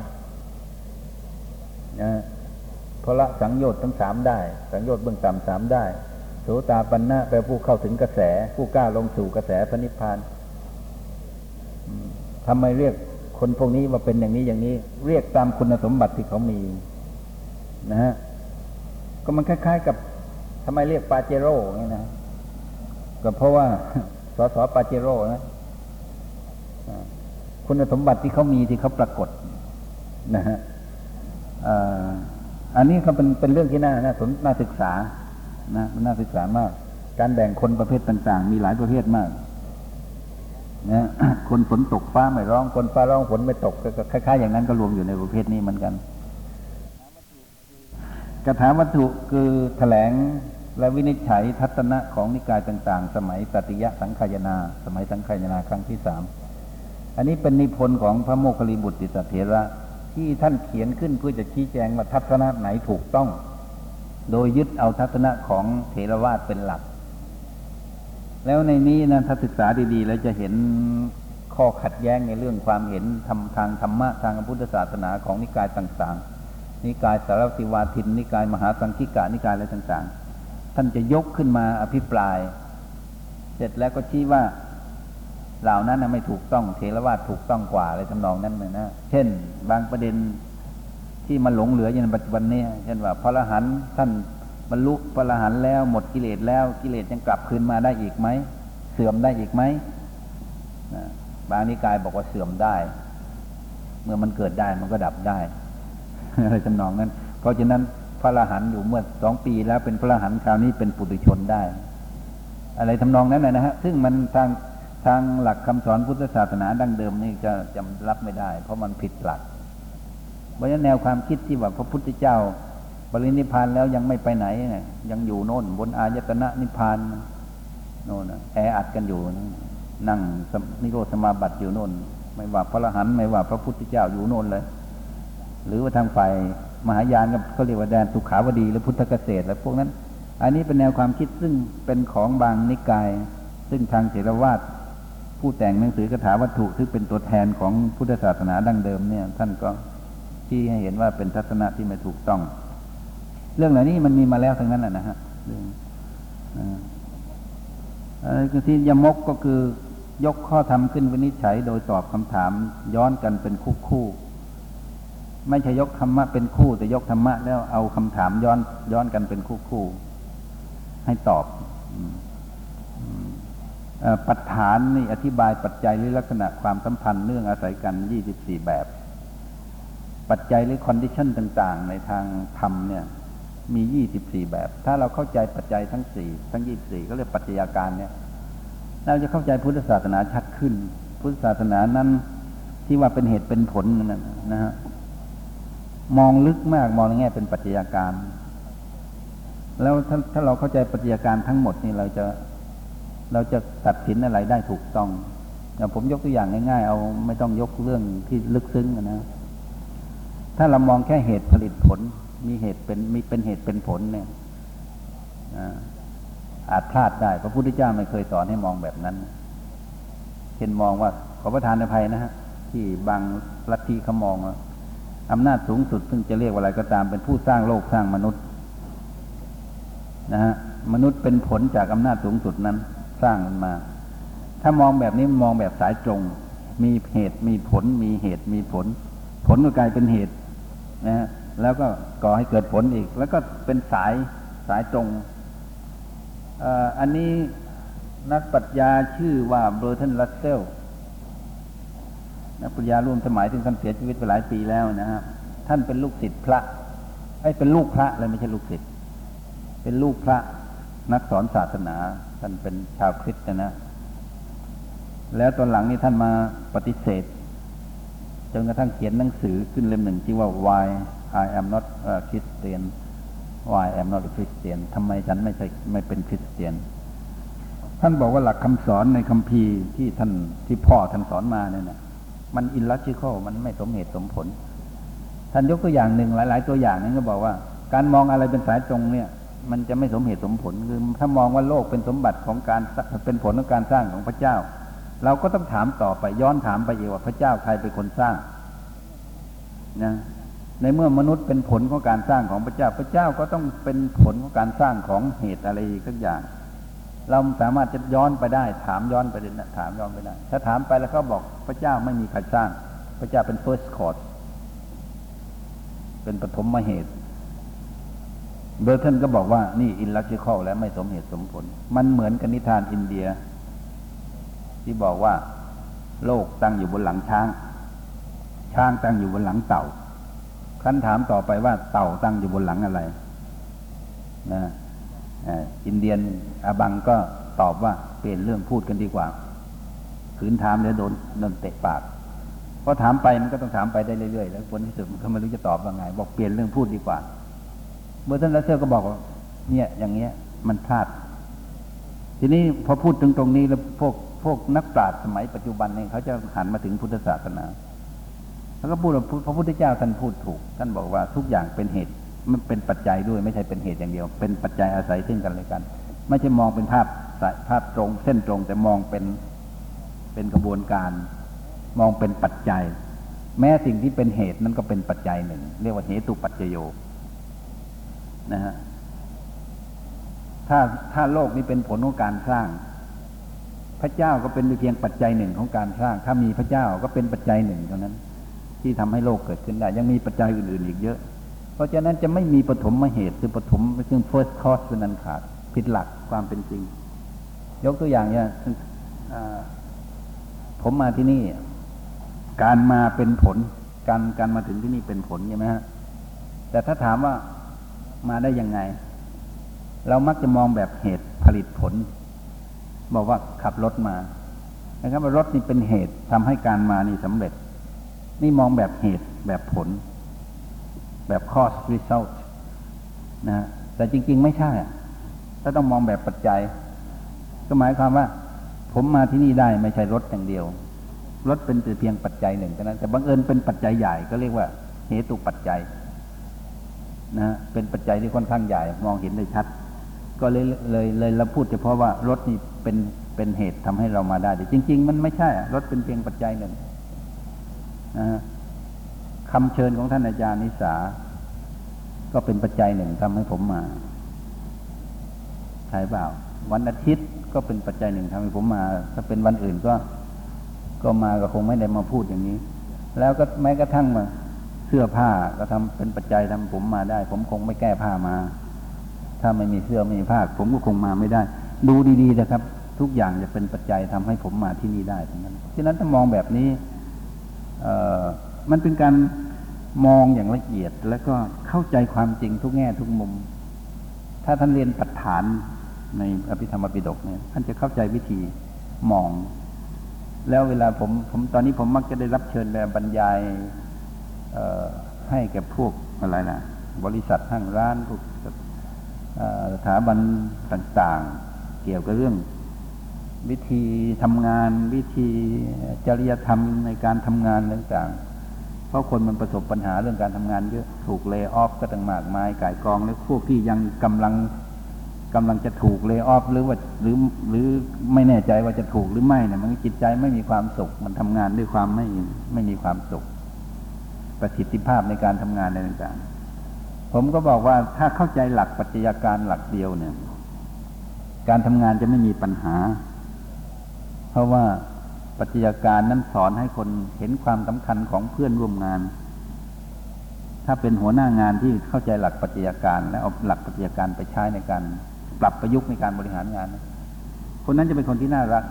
นะเพราะละสังโยชน์ทั้งสามได้สังโยชน์เบื้องต่ำสามได้โสตาปันนะแปลผู้เข้าถึงกระแสผู้กล้าลงสู่กระแสพระนิพพานทำไมเรียกคนพวกนี้ว่าเป็นอย่างนี้อย่างนี้เรียกตามคุณสมบัติที่เขามีนะฮะก็มันคล้ายๆกับทำไมเรียกปาเจโร่ไงนะก็เพราะว่าสสปาเจโร่นะคุณสมบัติที่เขามีที่เขาปรากฏนะฮะอันนี้เขาเป็นเป็นเรื่องที่น่าน่าสนน่าศึกษานะน่าศึกษามากการแบ่งคนประเภทต่างๆมีหลายประเภทมากนะคนฝนตกฟ้าไม่ร้องคนฟ้าร้องฝนไม่ตกก็คล้ายๆอย่างนั้นก็รวมอยู่ในประเภทนี้เหมือนกันกถาวัตถุคือแถลงและวินิจฉัยทัศนะของนิกายต่างๆสมัยตัติยสังคายนาสมัยสังคายนาครั้งที่สามอันนี้เป็นนิพนธ์ของพระโมคคัลลิบุตติสเถระที่ท่านเขียนขึ้นเพื่อจะชี้แจงว่าทัศนะไหนถูกต้องโดยยึดเอาทัศนะของเถรวาทเป็นหลักแล้วในนี้นะถ้าศึกษาดีๆแล้วจะเห็นข้อขัดแย้งในเรื่องความเห็นทำทางธรรมะทางพุทธศาสนาของนิกายต่างๆนิกายสารสิวาทินนิกายมหาสังคิกานิกายอะไรต่างๆท่านจะยกขึ้นมาอภิปรายเสร็จแล้วก็ชี้ว่าเหล่านั้นไม่ถูกต้องเถรวาทถูกต้องกว่าอะไรทำนองนั้นเลยนะเช่นบางประเด็นที่มันหลงเหลืออยู่ในปัจจุบันนี้เช่นว่าพระอรหันต์ท่านบรรลุพระอรหันต์แล้วหมดกิเลสแล้วกิเลสยังกลับคืนมาได้อีกไหมเสื่อมได้อีกไหมบางนิกายบอกว่าเสื่อมได้เมื่อมันเกิดได้มันก็ดับได้อะไรจำนองนั้นเพราะฉะนั้นพระอรหันต์อยู่เมื่อสองปีแล้วเป็นพระอรหันต์คราวนี้เป็นปุถุชนได้อะไรทำนองนั้นนะฮะซึ่งมันทางทางหลักคำสอนพุทธศาสนาดั้งเดิมนี่จะจำรับไม่ได้เพราะมันผิดหลักเพราะฉะนั้นแนวความคิดที่ว่าพระพุทธเจ้าปรินิพพานแล้วยังไม่ไปไหนยังอยู่โน่นบนอายตนะนิพพานโน่นแออัดกันอยู่นั่งนิโรธสมาบัติอยู่โน่นไม่ว่าพระอรหันต์ไม่ว่าพระพุทธเจ้าอยู่โน่นเลยหรือว่าทางฝ่ายมหายานกับเขาเรียกว่าแดนสุขาวดีหรือพุทธเกษตรอะไรพวกนั้นอันนี้เป็นแนวความคิดซึ่งเป็นของบางนิกายซึ่งทางเถรวาทผู้แต่งหนังสือกถาวัตถุซึ่งเป็นตัวแทนของพุทธศาสนาดั้งเดิมเนี่ยท่านก็ที่ให้เห็นว่าเป็นทัศนะที่ไม่ถูกต้องเรื่องเหล่านี้มันมีมาแล้วทั้งนั้นแหละนะฮะเรื่องที่ยมกก็คือยกข้อธรรมขึ้นวินิจฉัยโดยตอบคำถามย้อนกันเป็นคู่คู่ไม่ใช่ยกธรรมะเป็นคู่แต่ยกธรรมะแล้วเอาคำถามย้อนย้อนกันเป็นคู่คู่ให้ตอบ ปัฏฐานนี่อธิบายปัจจัยหรือลักษณะความสัมพันธ์เนื่องอาศัยกันยี่สิบสี่แบบปัจจัยหรือคอนดิชันต่างๆในทางธรรมเนี่ยมียี่สิบสี่แบบถ้าเราเข้าใจปัจจัยทั้งสี่ทั้งยี่สิบสี่ก็เรียกปัจจัยการเนี่ยเราจะเข้าใจพุทธศาสนาชัดขึ้นพุทธศาสนานั้นที่ว่าเป็นเหตุเป็นผลนั่นนะฮะมองลึกมากมองในแง่เป็นปัจจัยการแล้วถ้าถ้าเราเข้าใจปัจจัยการทั้งหมดนี่เราจะเราจะตัดสินอะไรได้ถูกต้องอย่างผมยกตัวอย่างง่ายๆเอาไม่ต้องยกเรื่องที่ลึกซึ้งนะถ้าเรามองแค่เหตุผลิตผลมีเหตุเป็นมีเป็นเหตุเป็นผลเนี่ยอาจพลาดได้พระพุทธเจ้าไม่เคยสอนให้มองแบบนั้นเช่นมองว่าขอประทานอภัยนะฮะที่บางลัทธิเขามองว่าอำนาจสูงสุดซึ่งจะเรียกว่าอะไรก็ตามเป็นผู้สร้างโลกสร้างมนุษย์นะฮะมนุษย์เป็นผลจากอำนาจสูงสุดนั้นสร้างมันมาถ้ามองแบบนี้มองแบบสายตรงมีเหตุมีผลมีเหตุมีผลผลก็กลายเป็นเหตุนะฮะแล้วก็ก่อให้เกิดผลอีกแล้วก็เป็นสายสายตรงเอ่ออันนี้นักปรัชญาชื่อว่าเบอร์ตัน รัสเซลนักปรัชญาร่วมสมัยซึ่งท่านเสียชีวิตไปหลายปีแล้วนะฮะท่านเป็นลูกศิษย์พระไอ้เป็นลูกพระเลยไม่ใช่ลูกศิษย์เป็นลูกพระนักสอนศาสนาท่านเป็นชาวคริสต์นะนะแล้วตอนหลังนี่ท่านมาปฏิเสธจนกระทั่งเขียนหนังสือขึ้นเล่มหนึ่งชื่อว่า Why I am not a Christian Why I am not a Christian ทำไมฉันไม่ใช่ไม่เป็นคริสเตียนท่านบอกว่าหลักคำสอนในคัมภีร์ที่ท่านที่พ่อท่านสอนมาเนี่ยนะมัน illogical มันไม่สมเหตุสมผลท่านยกตัวอย่างหนึ่งหลายๆตัวอย่างนั้นก็บอกว่าการมองอะไรเป็นสายตรงเนี่ยมันจะไม่สมเหตุสมผลคือถ้ามองว่าโลกเป็นสมบัติของการเป็นผลของการสร้างของพระเจ้าเราก็ต้องถามต่อไปย้อนถามไปอีกว่าพระเจ้าใครเป็นคนสร้างนะในเมื่อมนุษย์เป็นผลของการสร้างของพระเจ้าพระเจ้าก็ต้องเป็นผลของการสร้างของเหตุอะไรสักอย่างเราสามารถจะย้อนไปได้ถามย้อนไปได้ถามย้อนไปได้ถ้าถามไปแล้วก็บอกพระเจ้าไม่มีใครสร้างพระเจ้าเป็น first cause เป็นปฐมเหตุเบอร์ตันก็บอกว่านี่ illogical และไม่สมเหตุสมผลมันเหมือนกับนิทานอินเดียที่บอกว่าโลกตั้งอยู่บนหลังช้างช้างตั้งอยู่บนหลังเต่าคำถามต่อไปว่าเต่าตั้งอยู่บนหลังอะไรนะอินเดียนอาบังก็ตอบว่าเปลี่ยนเรื่องพูดกันดีกว่าขืนถามแล้วโดนโดนเตะปากเพราะถามไปมันก็ต้องถามไปได้เรื่อยๆแล้วผลที่สุดมันก็ไม่รู้จะตอบว่าไงบอกเปลี่ยนเรื่องพูดดีกว่าเมื่อท่านรัสเซลก็บอกว่าเนี่ยอย่างเงี้ยมันพลาดทีนี้พอพูดถึงตรงนี้แล้วพวกพวกนักปราชญ์สมัยปัจจุบันเนี่ยเขาจะหันมาถึงพุทธศาสนาแล้วก็พูดว่าพระพุทธเจ้าท่านพูดถูกท่านบอกว่าทุกอย่างเป็นเหตุมันเป็นปัจจัยด้วยไม่ใช่เป็นเหตุอย่างเดียวเป็นปัจจัยอาศัยซึ่งกันและกันไม่ใช่มองเป็นภาพสายภาพตรงเส้นตรงแต่มองเป็นเป็นกระบวนการมองเป็นปัจจัยแม้สิ่งที่เป็นเหตุนั้นก็เป็นปัจจัยหนึ่งเรียกว่าเหตุปัจจโยนะฮะถ้าถ้าโลกนี้เป็นผลของการสร้างพระเจ้าก็เป็นเพียงปัจจัยหนึ่งของการสร้างถ้ามีพระเจ้าก็เป็นปัจจัยหนึ่งเท่านั้นที่ทำให้โลกเกิดขึ้นได้ยังมีปัจจัยอื่นๆอีกเยอะเพราะฉะนั้นจะไม่มีปฐมเหตุคือปฐมซึ่ง first cause เป็นอันขาดผิดหลักความเป็นจริงยกตัวอย่างเนี่ยผมมาที่นี่การมาเป็นผลการการมาถึงที่นี่เป็นผลใช่ไหมฮะแต่ถ้าถามว่ามาได้ยังไงเรามักจะมองแบบเหตุผลิตผลบอกว่าขับรถมานะครับว่ารถนี่เป็นเหตุทำให้การมานี่สำเร็จนี่มองแบบเหตุแบบผลแบบ cause result นะแต่จริงๆไม่ใช่ถ้าต้องมองแบบปัจจัยก็หมายความว่าผมมาที่นี่ได้ไม่ใช่รถอย่างเดียวรถเป็นเพียงปัจจัยหนึ่งเท่านั้นแต่บังเอิญเป็นปัจจัยใหญ่ก็เรียกว่าเหตุปัจจัยนะเป็นปัจจัยที่ค่อนข้างใหญ่มองเห็นได้ชัดก็เลยเลยเลยเราพูดเฉพาะว่ารถนี่เป็นเป็นเหตุทำให้เรามาได้แต่จริงๆมันไม่ใช่รถเป็นเพียงปัจจัยหนึ่งนะฮะคำเชิญของท่านอาจารย์นิสาก็เป็นปัจจัยหนึ่งทำให้ผมมาใช่เปล่าวันอาทิตย์ก็เป็นปัจจัยหนึ่งทำให้ผมมาถ้าเป็นวันอื่นก็ก็มาก็คงไม่ได้มาพูดอย่างนี้แล้วก็แม้กระทั่งมาเสื้อผ้าก็ทำเป็นปัจจัยทำผมมาได้ผมคงไม่แก้ผ้ามาถ้าไม่มีเสื้อไม่มีผ้าผมก็คงมาไม่ได้ดูดีๆนะครับ ทุกอย่างจะเป็นปัจจัยทำให้ผมมาที่นี่ได้ทั้งนั้นฉะนั้นถ้ามองแบบนี้มันเป็นการมองอย่างละเอียดแล้วก็เข้าใจความจริงทุกแง่ทุกมุมถ้าท่านเรียนปัฏฐานในอภิธรรมปิฎกเนี่ยท่านจะเข้าใจวิธีมองแล้วเวลาผมผมตอนนี้ผมมักจะได้รับเชิญไปบรรยายให้แก่พวกอะไรนะบริษัทห้างร้านพวกสถาบันต่างๆเกี่ยวกับเรื่องวิธีทำงานวิธีจริยธรรมในการทำงานต่างๆเพราะคนมันประสบปัญหาเรื่องการทำงานเยอะถูกเลย์ออฟก็ต่างมากมายก่ายกองแล้วพวกที่ยังกำลังกำลังจะถูกเลย์ออฟหรือว่าหรือหรือไม่แน่ใจว่าจะถูกหรือไม่เนี่ยมันจิตใจไม่มีความสุขมันทำงานด้วยความไม่ไม่มีความสุขประสิทธิภาพในการทำงานอะไรต่างๆผมก็บอกว่าถ้าเข้าใจหลักปรัชญาการหลักเดียวเนี่ยการทำงานจะไม่มีปัญหาเพราะว่าปรัชญาการนั้นสอนให้คนเห็นความสำคัญของเพื่อนร่วมงานถ้าเป็นหัวหน้างานที่เข้าใจหลักปรัชญาการและเอาหลักปรัชญาการไปใช้ในการปรับประยุกต์ในการบริหารงานคนนั้นจะเป็นคนที่น่ารัก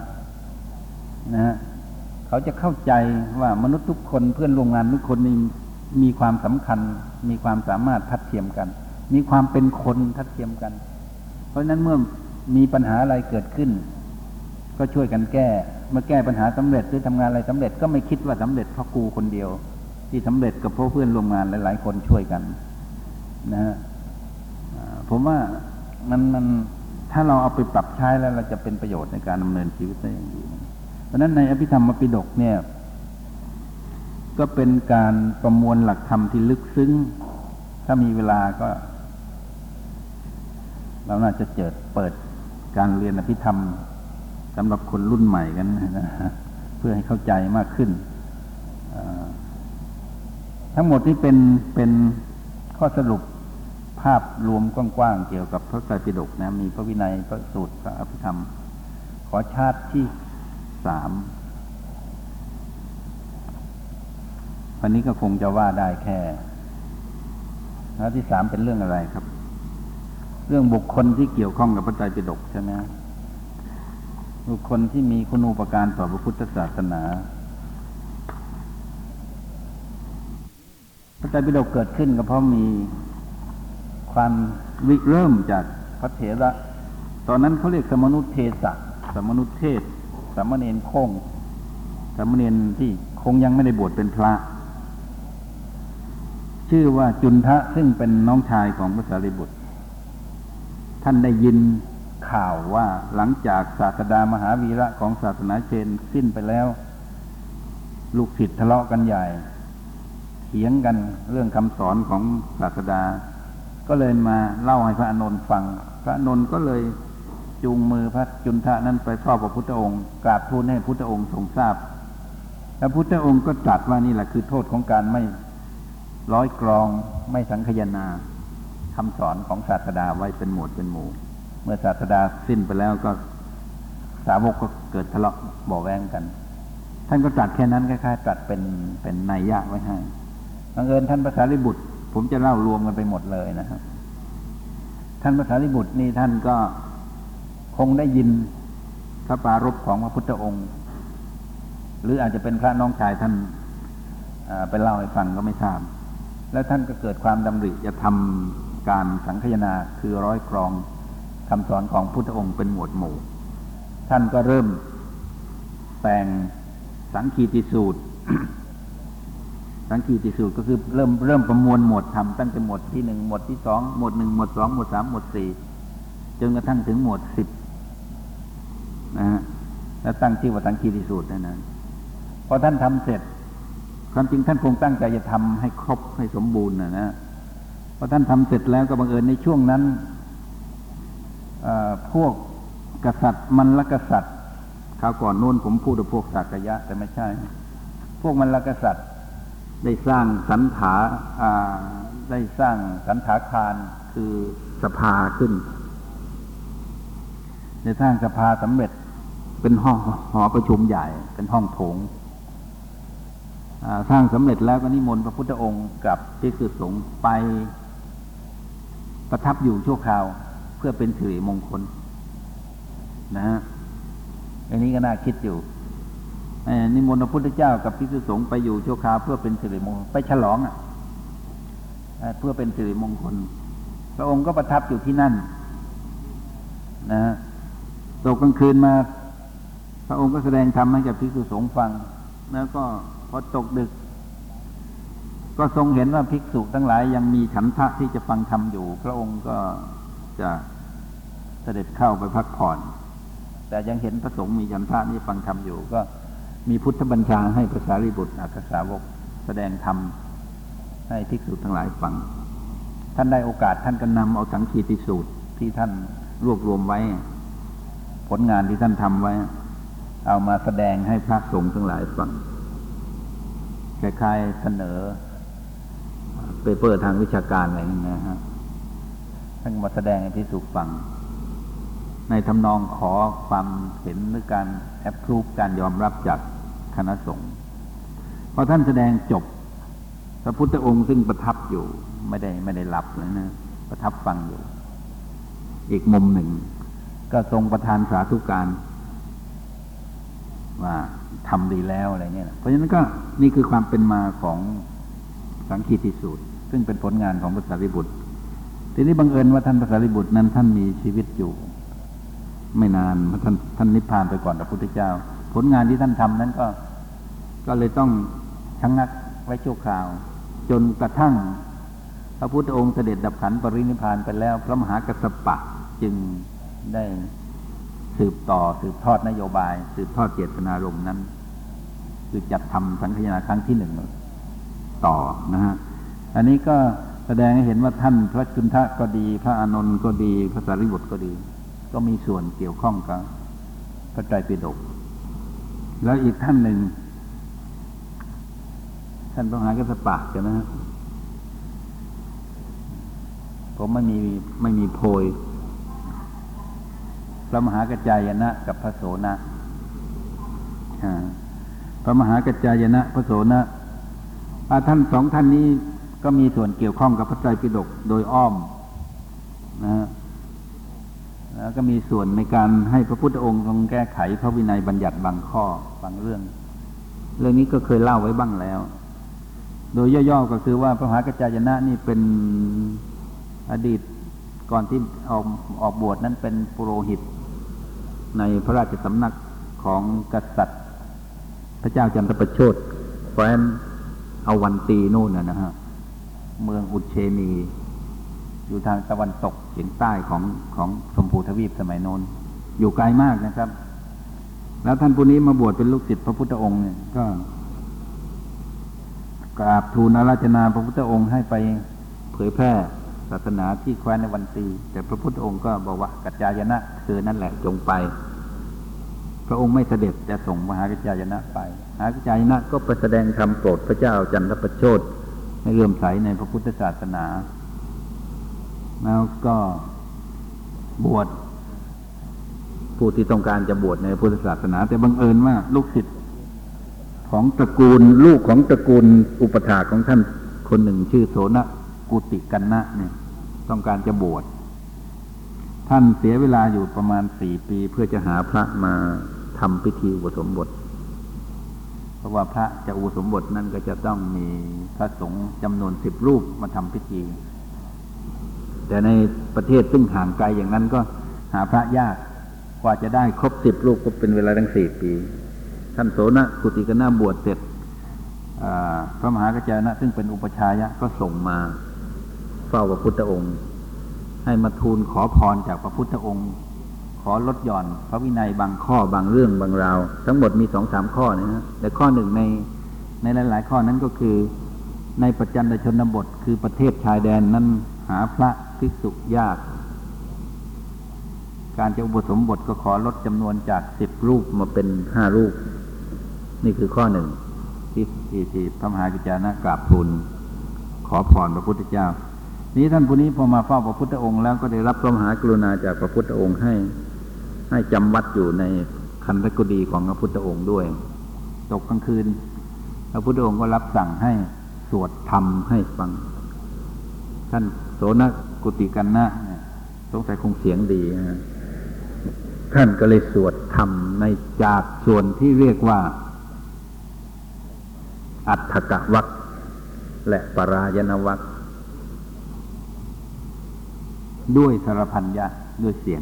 นะฮะเขาจะเข้าใจว่ามนุษย์ทุกคนเพื่อนร่วมงานทุกคนมีมีความสำคัญมีความสามารถทัดเทียมกันมีความเป็นคนทัดเทียมกันเพราะฉะนั้นเมื่อมีปัญหาอะไรเกิดขึ้นก็ช่วยกันแก้เมื่อแก้ปัญหาสำเร็จหรือทำงานอะไรสำเร็จก็ไม่คิดว่าสำเร็จเพราะกูคนเดียวที่สำเร็จกับเพราะเพื่อนร่วมงานหลายๆคนช่วยกันนะฮะผมว่ามันมันถ้าเราเอาไปปรับใช้แล้วเราจะเป็นประโยชน์ในการดำเนินชีวิตได้อย่างดีเพราะฉะนั้นในอภิธรรมปิฎกเนี่ยก็เป็นการประมวลหลักธรรมที่ลึกซึ้งถ้ามีเวลาก็เราน่าจะเจิดเปิดการเรียนอภิธรรมสำหรับคนรุ่นใหม่กันนะเพื่อให้เข้าใจมากขึ้นทั้งหมดนี้เป็นเป็นข้อสรุปภาพรวมกว้างๆเกี่ยวกับพระไตรปิฎกนะมีพระวินัยพระสูตรพระอภิธรรมขอชาติที่สามวันนี้ก็คงจะว่าได้แค่ชาติที่สามเป็นเรื่องอะไรครับเรื่องบุคคลที่เกี่ยวข้องกับพระไตรปิฎกใช่ไหมบุคคลที่มีคุณูปการต่อพระพุทธศาสนาพระไตรปิฎกเกิดขึ้นก็เพราะมีความริเริ่มจากพระเถระตอนนั้นเขาเรียกสมณุเทศะสมณุเทศสามเณรคงสามเณรที่คงยังไม่ได้บวชเป็นพระชื่อว่าจุนทะซึ่งเป็นน้องชายของพระสารีบุตรท่านได้ยินข่าวว่าหลังจากศาสดามหาวีระของศาสนาเชนสิ้นไปแล้วลูกศิษย์ทะเลาะกันใหญ่เถียงกันเรื่องคำสอนของศาสดาก็เลยมาเล่าให้พระอานนท์ฟังพระอานนท์ก็เลยจูงมือพระจุนทะนั้นไปเฝ้าพระพุทธองค์กราบทูลให้พระพุทธองค์ทรงทราบพระพุทธองค์ก็ตรัสว่านี่แหละคือโทษของการไม่ร้อยกรองไม่สังคายนาคำสอนของศาสดาไว้เป็นหมวดเป็นหมู่เมื่อศาสดาสิ้นไปแล้วก็สาวกก็เกิดทะเลาะเบาะแว้งกันท่านก็ตรัสแค่นั้นคล้ายๆตรัสเป็นเป็นนัยยะไว้ให้บังเอิญท่านพระสารีบุตรผมจะเล่ารวมกันไปหมดเลยนะครับท่านพระสารีบุตรนี่ท่านก็คงได้ยินพระปรารภของพระพุทธองค์หรืออาจจะเป็นพระน้องชายท่านไปเล่าให้ฟังก็ไม่ทราบแล้วท่านก็เกิดความดำริจะทำการสังคายนาคือร้อยกรองคำสอนของพุทธองค์เป็นหมวดหมู่ท่านก็เริ่มแต่งสังคีติสูตร สังคีติสูตรก็คือเริ่มเริ่มประมวลหมวดธรรมตั้งแต่หมวดที่หนึ่งหมวดที่สองหมวดหนึ่งหมวดสองหมวดสามหมวดสี่จนกระทั่งถึงหมวดสิบนะฮะแล้วตั้งชื่อว่าสังคีติสูตรนั่นนะพอท่านทำเสร็จความจริงท่านคงตั้งใจจะทำให้ครบให้สมบูรณ์นะนะพอท่านทำเสร็จแล้วก็บังเอิญในช่วงนั้นพวกกษัตริย์มัลลกษัตริย์คราวก่อนโน้นผมพูดถึงพวกสักยะแต่ไม่ใช่พวกมัลลกษัตริย์ได้สร้างสันถาได้สร้างสันถาคารคือสภาขึ้นได้สร้างสภาสำเร็จเป็นห้องหอประชุมใหญ่เป็นห้องโถงสร้างสำเร็จแล้วก็นิมนต์พระพุทธองค์กับภิกษุสงฆ์ไปประทับอยู่ชั่วคราวเพื่อเป็นสิริมงคลนะฮะ อันนี้ก็น่าคิดอยู่นิมนต์พระพุทธเจ้ากับภิกษุสงฆ์ไปอยู่ชั่วคราวเพื่อเป็นสิริมงคลไปฉลองอ่ะเพื่อเป็นสิริมงคลพระองค์ก็ประทับอยู่ที่นั่นนะฮะตกกลางคืนมาพระองค์ก็แสดงธรรมให้กับภิกษุสงฆ์ฟังแล้วก็พอตกดึกก็ทรงเห็นว่าภิกษุทั้งหลายยังมีฉันทะที่จะฟังธรรมอยู่พระองค์ก็จะเสด็จเข้าไปพักผ่อนแต่ยังเห็นพระสงฆ์มีฉันทะที่ฟังธรรมอยู่ก็มีพุทธบัญชาให้พระสารีบุตรอัครสาวกแสดงธรรมให้ภิกษุทั้งหลายฟังท่านได้โอกาสท่านก็นำเอาสังคีติสูตรที่ท่านรวบรวมไว้ผลงานที่ท่านทำไว้เอามาแสดงให้พระสงฆ์ทั้งหลายฟังคล้ายๆเสนอเปเปอร์ทางวิชาการอะไรอย่างเงี้ยฮะท่านมาแสดงให้ภิกษุฟังในทำนองขอความเห็นหรือการแอปพรูฟการยอมรับจากคณะสงฆ์พอท่านแสดงจบพระพุทธองค์ซึ่งประทับอยู่ไม่ได้ไม่ได้หลับเลยนะประทับฟังอยู่อีกมุมหนึ่งก็ทรงประทานสาธุการว่าทำดีแล้วอะไรเงี้ยเพราะฉะนั้นก็นี่คือความเป็นมาของสังคีติสูตรซึ่งเป็นผลงานของพระสารีบุตรทีนี้บังเอิญว่าท่านพระสารีบุตรนั้นท่านมีชีวิตอยู่ไม่นานท่านท่านนิพพานไปก่อนพระพุทธเจ้าผลงานที่ท่านทำนั้นก็ก็เลยต้องชะงักไว้ชั่วคราวจนกระทั่งพระพุทธองค์เสด็จดับขันธ์ปรินิพพานไปแล้วพระมหากัสสปะจึงได้สืบต่อสืบทอดนโยบายสืบทอดเจตนารมณ์นั้นคือจัดทำสังคายนาครั้งที่หนึ่งต่อนะฮะอันนี้ก็แสดงให้เห็นว่าท่านพระจุนทะก็ดีพระอานนท์ก็ดีพระสารีบุตรก็ดีก็มีส่วนเกี่ยวข้องกับพระไตรปิฎกแล้วอีกท่านหนึ่งท่านพระมหากัสสปะกันนะฮะผมไม่มีไม่มีโพยพระมหากัจจายนะกับพระโสนะพระมหากัจจายนะพระโสนะท่านสองท่านนี้ก็มีส่วนเกี่ยวข้องกับพระไตรปิฎกโดยอ้อมนะฮะแล้วก็มีส่วนในการให้พระพุทธองค์ทรงแก้ไขพระวินัยบัญญัติบางข้อบางเรื่องเรื่องนี้ก็เคยเล่าไว้บ้างแล้วโดยย่อๆก็คือว่าพระมหากัจจายนะนี่เป็นอดีตก่อนที่ออกออกบวชนั้นเป็นปุโรหิตในพระราชสำนักของกษัตริย์พระเจ้าจันทประโชติแคว้นอวันตีนู่นนะฮะเมืองอุจเชนีอยู่ทางตะวันตกเฉียงใต้ของของชมพูทวีปสมัยโน้นอยู่ไกลมากนะครับแล้วท่านผู้นี้มาบวชเป็นลูกศิษย์พระพุทธองค์เนี่ยก็กราบทูลอาราธนาพระพุทธองค์ให้ไปเผยแพร่ศาสนาที่แคว้นในวันตีแต่พระพุทธองค์ก็บอกว่ากัจจายนะเธอนั่นแหละจงไปพระองค์ไม่เสด็จจะส่งมหากัจจายนะไปมหากัจจายนะก็ไปแสดงธรรมโปรดพระเจ้าจันทประโชติให้เลื่อมใสในพระพุทธศาสนาแล้วก็บวชผู้ที่ต้องการจะบวชในพุทธศาสนาแต่บังเอิญว่าลูกศิษย์ของตระกูลลูกของตระกูลอุปถาของท่านคนหนึ่งชื่อโสนะกุติกันนะเนี่ยต้องการจะบวชท่านเสียเวลาอยู่ประมาณสี่ปีเพื่อจะหาพระมาทำพิธีอุปสมบทเพราะว่าพระจะอุปสมบทนั่นก็จะต้องมีพระสงฆ์จำนวนสิบรูปมาทำพิธีแต่ในประเทศซึ่งห่างไกลอย่างนั้นก็หาพระยากกว่าจะได้ครบสิบรูปก็เป็นเวลาตั้งสี่ปีท่านโสนะกุติกนะบวชเสร็จพระมหากัจจายนะซึ่งเป็นอุปชายะก็ส่งมาเฝ้าพระพุทธองค์ให้มาทูลขอพรจากพระพุทธองค์ขอลดหย่อนพระวินัยบางข้อบางเรื่องบางราวทั้งหมดมี สองถึงสาม ข้อนะฮะแต่ข้อหนึ่งในในหลายๆข้อนั้นก็คือในปัจจันตชนบทคือประเทศชายแดนนั้นหาพระภิกษุยากการจะอุปสมบทก็ขอลดจำนวนจากสิบรูปมาเป็นห้ารูปนี่คือข้อหนึ่งที่ที่ที่พระมหากัจจายนะกราบทูลขอพรพระพุทธเจ้านี้ท่านผู้นี้พอมาเฝ้าพระพุทธองค์แล้วก็ได้รับพระมหากรุณาจากพระพุทธองค์ให้ให้จำวัดอยู่ในคันธกุฎีของพระพุทธองค์ด้วยตกกลางคืนพระพุทธองค์ก็รับสั่งให้สวดธรรมให้ฟังท่านโสนะกุติกันนะสงสัยคงเสียงดีฮะท่านก็เลยสวดธ รมในจากส่วนที่เรียกว่าอัฏฐกวรรคและปรายณวรรคด้วยสรพัญญะด้วยเสียง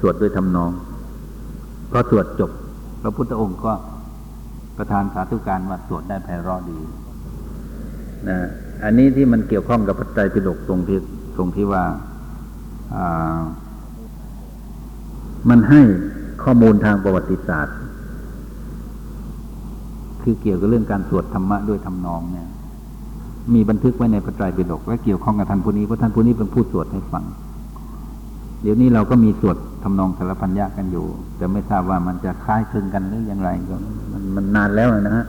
สวดด้วยทำนองพอสวดจบพระพุทธองค์ก็ประทานสาธุการว่าสวดได้ไพเราะดีนะอันนี้ที่มันเกี่ยวข้องกับพระไตรปิฎกตรงที่ตรงที่ว่ามันให้ข้อมูลทางประวัติศาสตร์คือเกี่ยวกับเรื่องการสวดธรรมะด้วยทำนองเนี่ยมีบันทึกไว้ในพระไตรปิฎกและเกี่ยวข้องกับท่านผู้นี้เพราะท่านผู้นี้เป็นผู้สวดให้ฟังเดี๋ยวนี้เราก็มีสวดทำนองสารพันยะกันอยู่แต่ไม่ทราบว่ามันจะคล้ายคลึงกันหรืออย่างไรก็มันมันนานแล้วนะฮะ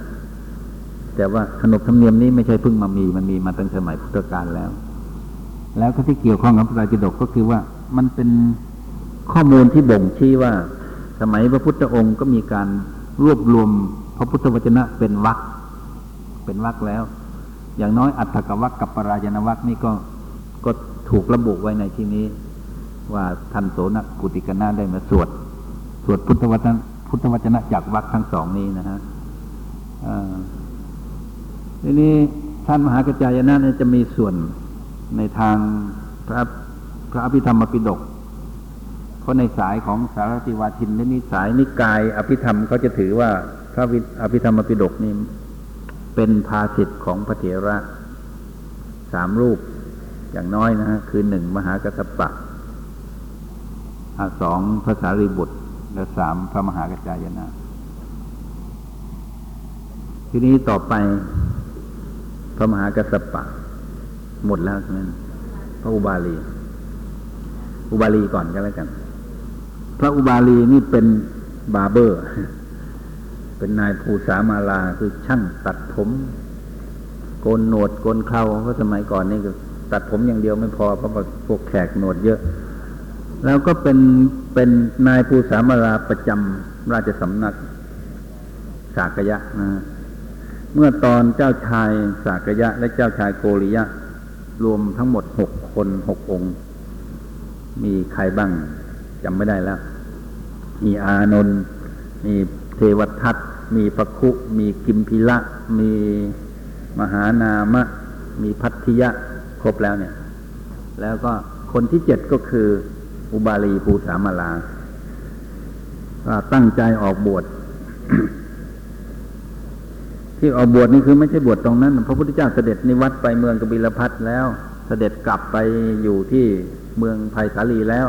แต่ว่าขนบธรรมเนียมนี้ไม่ใช่เพิ่งมามีมันมีมาตั้งสมัยพุทธกาลแล้วแล้วก็ที่เกี่ยวข้องกับพระไตรปิฎกก็คือว่ามันเป็นข้อมูลที่บ่งชี้ว่าสมัยพระพุทธองค์ก็มีการรวบรวมพระพุทธวจนะเป็นวรรคเป็นวรรคแล้วอย่างน้อยอัฏฐกวรรคกับปรายณวรรคนี่ก็ก็ถูกระบุไว้ในที่นี้ว่าท่านโสนกุติกนาถได้มาสวดสวดพุทธวจนะพุทธวจนะจากวรรคทั้งสองนี้นะฮะทีนี้ท่านมหากัจจายนะจะมีส่วนในทางพระพระอภิธรรมปิฎกเพราะในสายของสารติวาทินและนิสายนิกายอภิธรรมเขาจะถือว่าพระอภิธรรมปิฎกนี่เป็นภาษิตของพระเถระสามรูปอย่างน้อยนะฮะคือหนึ่งมหากัสสปะสองพระสารีบุตรและสามพระมหากัจจายนะทีนี้ต่อไปพระมหากัสสปะหมดแล้วใช่ไหมพระอุบาลีอุบาลีก่อนก็แล้วกันพระอุบาลีนี่เป็นบาร์เบอร์เป็นนายภูสามาลาคือช่างตัดผมโกนหนวดโกนเคราเพราะสมัยก่อนนี่คือตัดผมอย่างเดียวไม่พอเพราะพวกแขกหนวดเยอะแล้วก็เป็นเป็นนายภูสามาลาประจำราชสำนักศากยะนะเมื่อตอนเจ้าชายศากยะและเจ้าชายโกริยะรวมทั้งหมดหกคนหกองค์มีใครบ้างจำไม่ได้แล้วมีอานนท์มีเทวทัตมีปคุมีกิมพิละมีมหานามะมีพัทธิยะครบแล้วเนี่ยแล้วก็คนที่เจ็ดก็คืออุบาลีภูสามาลาตั้งใจออกบวช ที่ออกบวชนี่คือไม่ใช่บวชตรงนั้นพระพุทธเจ้าเสด็จนิวัตไปเมืองกบิลพัสแล้วเสด็จกลับไปอยู่ที่เมืองไผ่สาลีแล้ว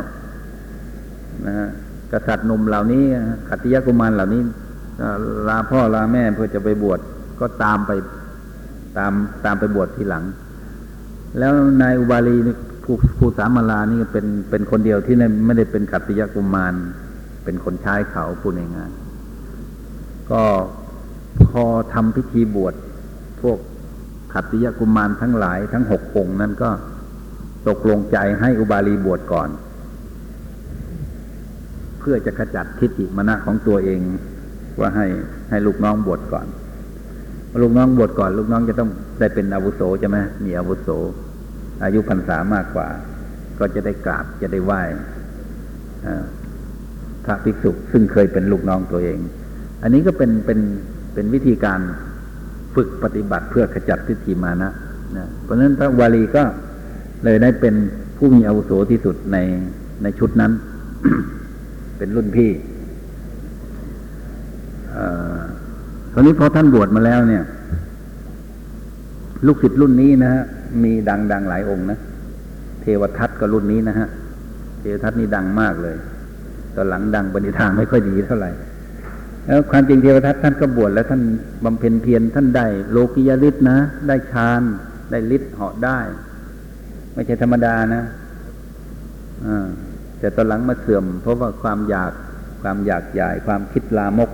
นะฮะกษัตริย์หนุ่มเหล่านี้ขัตติยกุมารเหล่านี้ลาพ่อลาแม่เพื่อจะไปบวชก็ตามไปตามตามไปบวชทีหลังแล้วนายอุบาลีภูสามาลานี่เป็นเป็นคนเดียวที่ไม่ได้เป็นขัตติยกุมารเป็นคนใช้เขาผู้ในงานก็พอทำพิธีบวชพวกขัตติยกุมารทั้งหลายทั้งหกองค์นั้นก็ตกลงใจให้อุบาลีบวชก่อนเพื่อจะขจัดทิฏฐิมานะของตัวเองว่าให้ให้ลูกน้องบวชก่อนลูกน้องบวชก่อนลูกน้องจะต้องได้เป็นอาวุโสใช่ไหมมีอาวุโสอายุพรรษามากกว่าก็จะได้กราบจะได้ไหว้พระภิกษุซึ่งเคยเป็นลูกน้องตัวเองอันนี้ก็เป็นเป็นเป็นวิธีการฝึกปฏิบัติเพื่อขจัดทิฏฐิมานะนะเพราะฉะนั้นพระวาลีก็เลยได้เป็นผู้มีอาวุโสที่สุดในในชุดนั้น เป็นรุ่นพี่ตอนนี้พอท่านบวชมาแล้วเนี่ยลูกศิษย์รุ่นนี้นะฮะมีดังๆหลายองค์นะเทวทัตก็รุ่นนี้นะฮะเทวทัตนี่ดังมากเลยตอนหลังดังปณิธานไม่ค่อยดีเท่าไหร่แล้วความจริงเทวทัตท่านก็บวชแล้วท่านบำเพ็ญเพียรท่านได้โลกิยฤทธิ์นะได้ฌานได้ฤทธิ์เหาะได้ไม่ใช่ธรรมดานะแต่ตอนหลังมาเสื่อมเพราะว่าความอยากความอยากใหญ่ความคิดลามก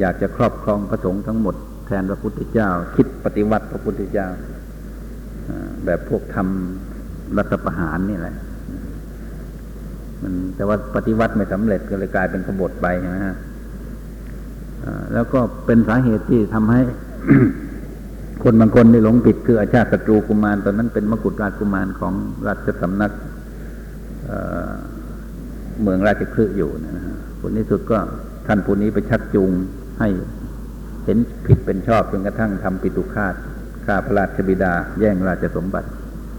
อยากจะครอบครองพระสงฆ์ทั้งหมดแทนพระพุทธเจ้าคิดปฏิวัติพระพุทธเจ้าแบบพวกทำรัฐประหารนี่แหละมันแต่ว่าปฏิวัติไม่สำเร็จก็เลยกลายเป็นขบฏไปนะฮะแล้วก็เป็นสาเหตุที่ทำให้ คนบางคนได้หลงผิดคืออาชาติศัตรูกุมารตอนนั้นเป็นมกุฎราชกุมารของราชสำนัก เมืองราชคฤห์อยู่นะผลที่สุดก็ท่านผู้นี้ไปชักจูงให้เห็นผิดเป็นชอบจนกระทั่งทำปิตุฆาตฆ่าพระราชบิดาแย่งราชสมบัติ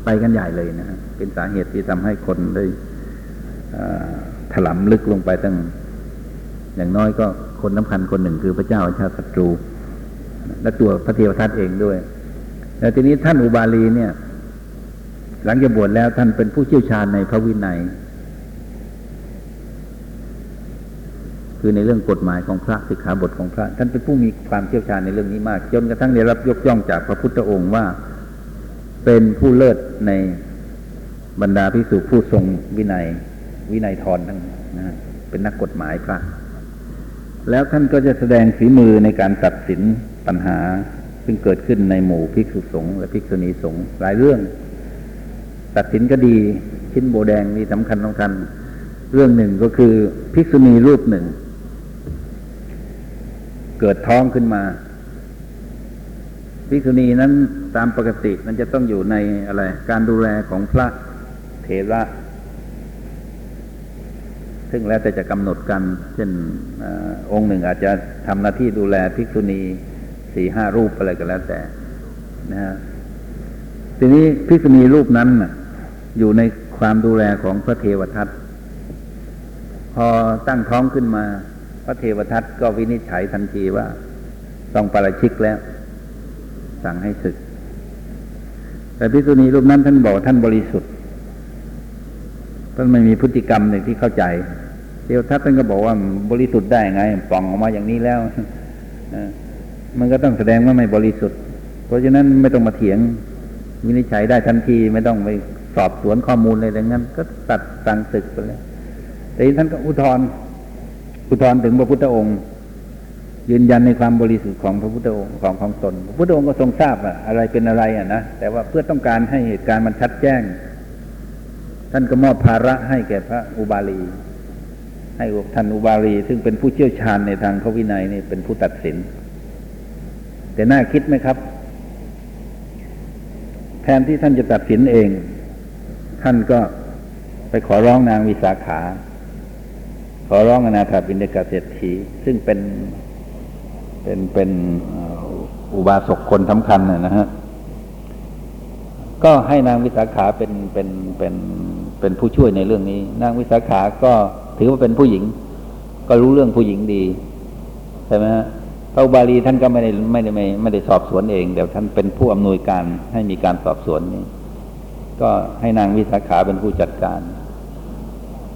ไปกันใหญ่เลยนะเป็นสาเหตุที่ทำให้คนได้ถลำลึกลงไปตั้งอย่างน้อยก็คนสำคัญคนหนึ่งคือพระเจ้าชาติศัตรูและตัวพระเทวทัตเองด้วยแล้วทีนี้ท่านอุบาลีเนี่ยหลังจากบวชแล้วท่านเป็นผู้เชี่ยวชาญในพระวินัยคือในเรื่องกฎหมายของพระสิกขาบทของพระท่านเป็นผู้มีความเชี่ยวชาญในเรื่องนี้มากจนกระทั่งได้รับยกย่องจากพระพุทธองค์ว่าเป็นผู้เลิศในบรรดาภิกษุผู้ทรงวินัยวินัยธรทั้งนะเป็นนักกฎหมายพระแล้วท่านก็จะแสดงฝีมือในการตัดสินปัญหาซึ่งเกิดขึ้นในหมู่ภิกษุสงฆ์และภิกษุณีสงฆ์หลายเรื่องตัดสินคดีชิ้นโบแดงนี่สำคัญสำคัญเรื่องหนึ่งก็คือภิกษุณีรูปหนึ่งเกิดท้องขึ้นมาภิกษุณีนั้นตามปกติมันจะต้องอยู่ในอะไรการดูแลของพระเถระซึ่งแล้วแต่จะกำหนดกันเช่น อ, องค์หนึ่งอาจจะทำหน้าที่ดูแลภิกษุณี สี่ห้า รูปอะไรก็แล้วแต่นะฮะทีนี้ภิกษุณีรูปนั้นอยู่ในความดูแลของพระเทวทัตพอตั้งท้องขึ้นมาพระเทวทัตก็วินิจฉัยทันทีว่าต้องปาราชิกแล้วสั่งให้ศึกแต่ภิกษุณีรูปนั้นท่านบอกท่านบริสุทธิ์ท่านไม่มีพฤติกรรมหนึ่งที่เข้าใจเทวทัตท่านก็บอกว่าบริสุทธิ์ได้ไงปล่องออกมาอย่างนี้แล้วมันก็ต้องแสดงว่าไม่บริสุทธิ์เพราะฉะนั้นไม่ต้องมาเถียงวินิจฉัยได้ทันทีไม่ต้องไปสอบสวนข้อมูลอะไรดังนั้นก็ตัดสั่งศึกไปแล้วแต่ท่านก็อุทธรณ์อุทธรณ์ถึงพระพุทธองค์ยืนยันในความบริสุทธิ์ของพระพุทธองค์ของของตนพระพุทธองค์ก็ทรงทราบอะอะไรเป็นอะไรอะนะแต่ว่าเพื่อต้องการให้เหตุการณ์มันชัดแจ้งท่านก็มอบภาระให้แก่พระอุบาลีให้ท่านอุบาลีซึ่งเป็นผู้เชี่ยวชาญในทางพระวินัยนี่เป็นผู้ตัดสินแต่น่าคิดไหมครับแทนที่ท่านจะตัดสินเองท่านก็ไปขอร้องนางวิสาขาขอร้องอนาถบิณฑิกเศรษฐีซึ่งเป็นเป็นเป็นอุบาสกคนสำคัญนะฮะก็ให้นางวิสาขาเป็นเป็นเป็นเป็นผู้ช่วยในเรื่องนี้นางวิสาขาก็ถือว่าเป็นผู้หญิงก็รู้เรื่องผู้หญิงดีใช่ไหมฮะพระอุบาลีท่านก็ไม่ได้ไม่ได้ไม่ไม่ได้สอบสวนเองเดี๋ยวท่านเป็นผู้อำนวยการให้มีการสอบสวนนี้ก็ให้นางวิสาขาเป็นผู้จัดการ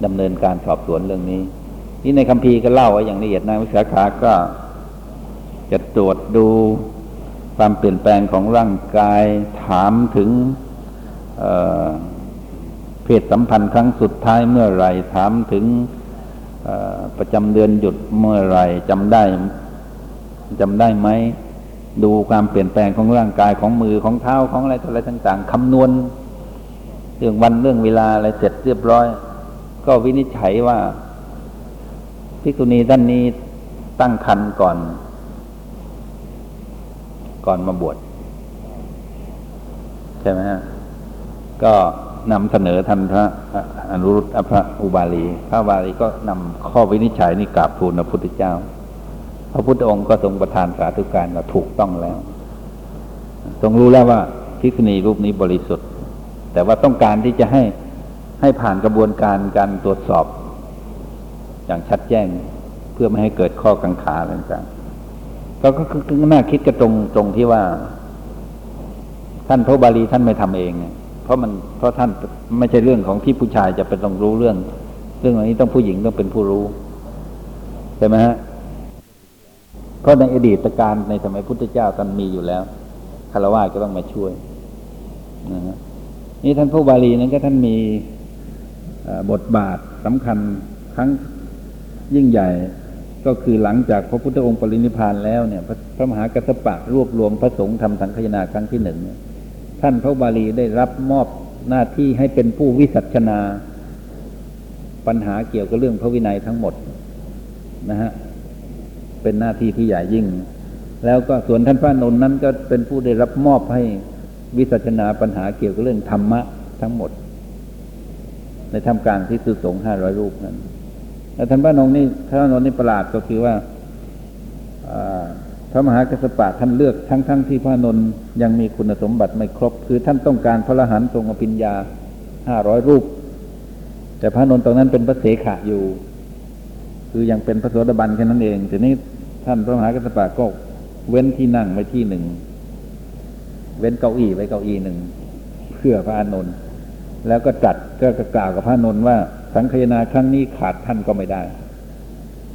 ดำเนินการสอบสวนเรื่องนี้นี่ในคัมภีร์ก็เล่าไว้อย่างละเอียดนางวิสาขาก็จะตรวจดูความเปลี่ยนแปลงของร่างกายถามถึงเอ่อเพศสัมพันธ์ครั้งสุดท้ายเมื่อไหร่ถามถึงเอ่อประจำเดือนหยุดเมื่อไหร่จำได้จำได้ไหมดูความเปลี่ยนแปลงของร่างกายของมือของเท้าของอะไรอะไรต่างๆคำนวณเรื่องวันเรื่องเวลาอะไรเสร็จเรียบร้อยก็วินิจฉัยว่าภิกษุณีท่านนี้ตั้งครรภ์ก่อนก่อนมาบวชใช่ไหมฮะก็นำเสนอท่านพระอนุรุตพระอุบาลีพระอุบาลีก็นำข้อวินิจฉัยนี้กราบทูลพระพุทธเจ้าพระพุทธองค์ก็ทรงประทานสาธุการว่าถูกต้องแล้วทรงรู้แล้วว่าภิกษุณีรูปนี้บริสุทธิ์แต่ว่าต้องการที่จะให้ให้ผ่านกระบวนการการตรวจสอบอย่างชัดแจ้งเพื่อไม่ให้เกิดข้อกังขาอะไรต่างก็คือน่าคิดกระตรงตรงที่ว่าท่านพระบาลีท่านไม่ทำเองเพราะมันเพราะท่านไม่ใช่เรื่องของที่ผู้ชายจะเป็นต้องรู้เรื่องเรื่องนี้ต้องผู้หญิงต้องเป็นผู้รู้ใช่ไหมฮะเพราะในอดีตการในสมัยพุทธเจ้าท่านมีอยู่แล้วคฤหัสถ์ก็ต้องมาช่วยนะฮะนี่ท่านพระบาลีนั้นก็ท่านมีบทบาทสำคัญครั้งยิ่งใหญ่ก็คือหลังจากพระพุทธองค์ปรินิพพานแล้วเนี่ยพระมหากัสสปะรวบรวมพระสงฆ์ทำสังฆยนาครั้งที่หนึ่งท่านพระบาลีได้รับมอบหน้าที่ให้เป็นผู้วิสัชนาปัญหาเกี่ยวกับเรื่องพระวินัยทั้งหมดนะฮะเป็นหน้าที่ที่ใหญ่ยิ่งแล้วก็ส่วนท่านพระนนท์นั้นก็เป็นผู้ได้รับมอบให้วิสัชนาปัญหาเกี่ยวกับเรื่องธรรมะทั้งหมด ในท่ามกลางที่คือสงฆ์ห้าร้อยรูปนั้นแต่ท่านพระนงนี่ท่านพระนงนี่ประหลาดก็คือว่าพระมหากัสสปะท่านเลือกทั้งๆ ท, ที่พระนนท์ยังมีคุณสมบัติไม่ครบคือท่านต้องการพระอรหันต์ทรงอภิญญาห้าร้อยรูปแต่พระนนท์ตรงนั้นเป็นพระเสขะอยู่คือยังเป็นพระโสดาบันแค่นั้นเองทีนี้ท่านพระมหากัสสปะก็เว้นที่นั่งไว้ที่หนึ่งเว้นเก้าอี้ไว้เก้าอี้หนึ่งเพื่อพระนนท์แล้วก็จัดก็กล่าวกับพระนนท์ว่าสังคายนาครั้งนี้ขาดท่านก็ไม่ได้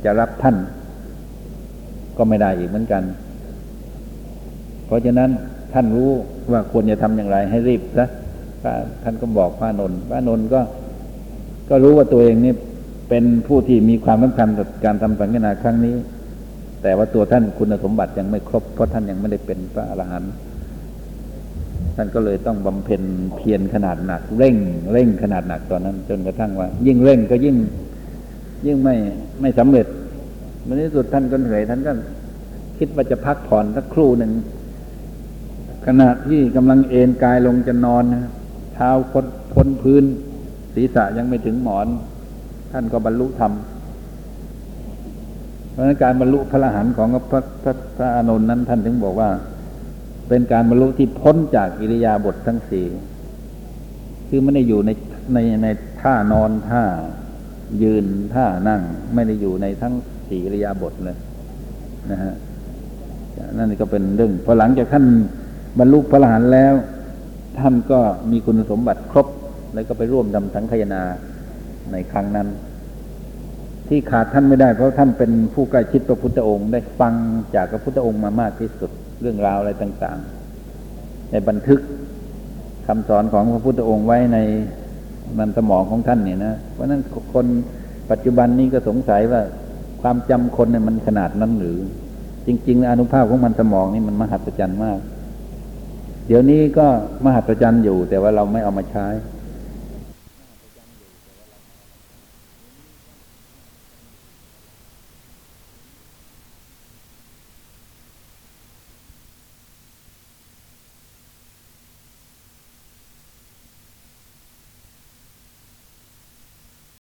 จะรับท่านก็ไม่ได้อีกเหมือนกันเพราะฉะนั้นท่านรู้ว่าควรจะทำอย่างไรให้รีบนะท่านก็บอกพระนนท์พระนนท์ก็ก็รู้ว่าตัวเองนี่เป็นผู้ที่มีความสำคัญต่อการทำสังฆนาครั้งนี้แต่ว่าตัวท่านคุณสมบัติยังไม่ครบเพราะท่านยังไม่ได้เป็นพระอรหันต์ท่านก็เลยต้องบำเพ็ญเพียรขนาดหนักเร่งเร่งขนาดหนักตอนนั้นจนกระทั่งว่ายิ่งเร่งก็ยิ่งยิ่งไม่ไม่สำเร็จในที่สุดท่านก็เหนื่อยท่านก็คิดว่าจะพักผ่อนสักครู่หนึ่งขณะที่กำลังเอนกายลงจะนอนเท้าคดพ้นพื้นศีรษะยังไม่ถึงหมอนท่านก็บรรลุธรรมเพราะการบรรลุพระอรหันต์ของพระพระพระอานนท์นั้นท่านถึงบอกว่าเป็นการบรรลุที่พ้นจากอิริยาบถทั้งสี่คือไม่ได้อยู่ในในในท่านอนท่ายืนท่านั่งไม่ได้อยู่ในทั้งสี่อิริยาบถเลยนะฮะนั่นก็เป็นเรื่องพอหลังจากท่านบรรลุพระอรหันต์แล้วท่านก็มีคุณสมบัติครบแล้วก็ไปร่วมทำสังฆนาในครั้งนั้นที่ขาดท่านไม่ได้เพราะท่านเป็นผู้ใกล้ชิดพระพุทธองค์ได้ฟังจากพระพุทธองค์มามากที่สุดเรื่องราวอะไรต่างๆในบันทึกคำสอนของพระพุทธองค์ไว้ในมันสมองของท่านเนี่ยนะเพราะนั้นคนปัจจุบันนี้ก็สงสัยว่าความจำคนเนี่ยมันขนาดนั้นหรือจริงๆอนุภาพของมันสมองนี่มันมหัศจรรย์มากเดี๋ยวนี้ก็มหัศจรรย์อยู่แต่ว่าเราไม่เอามาใช้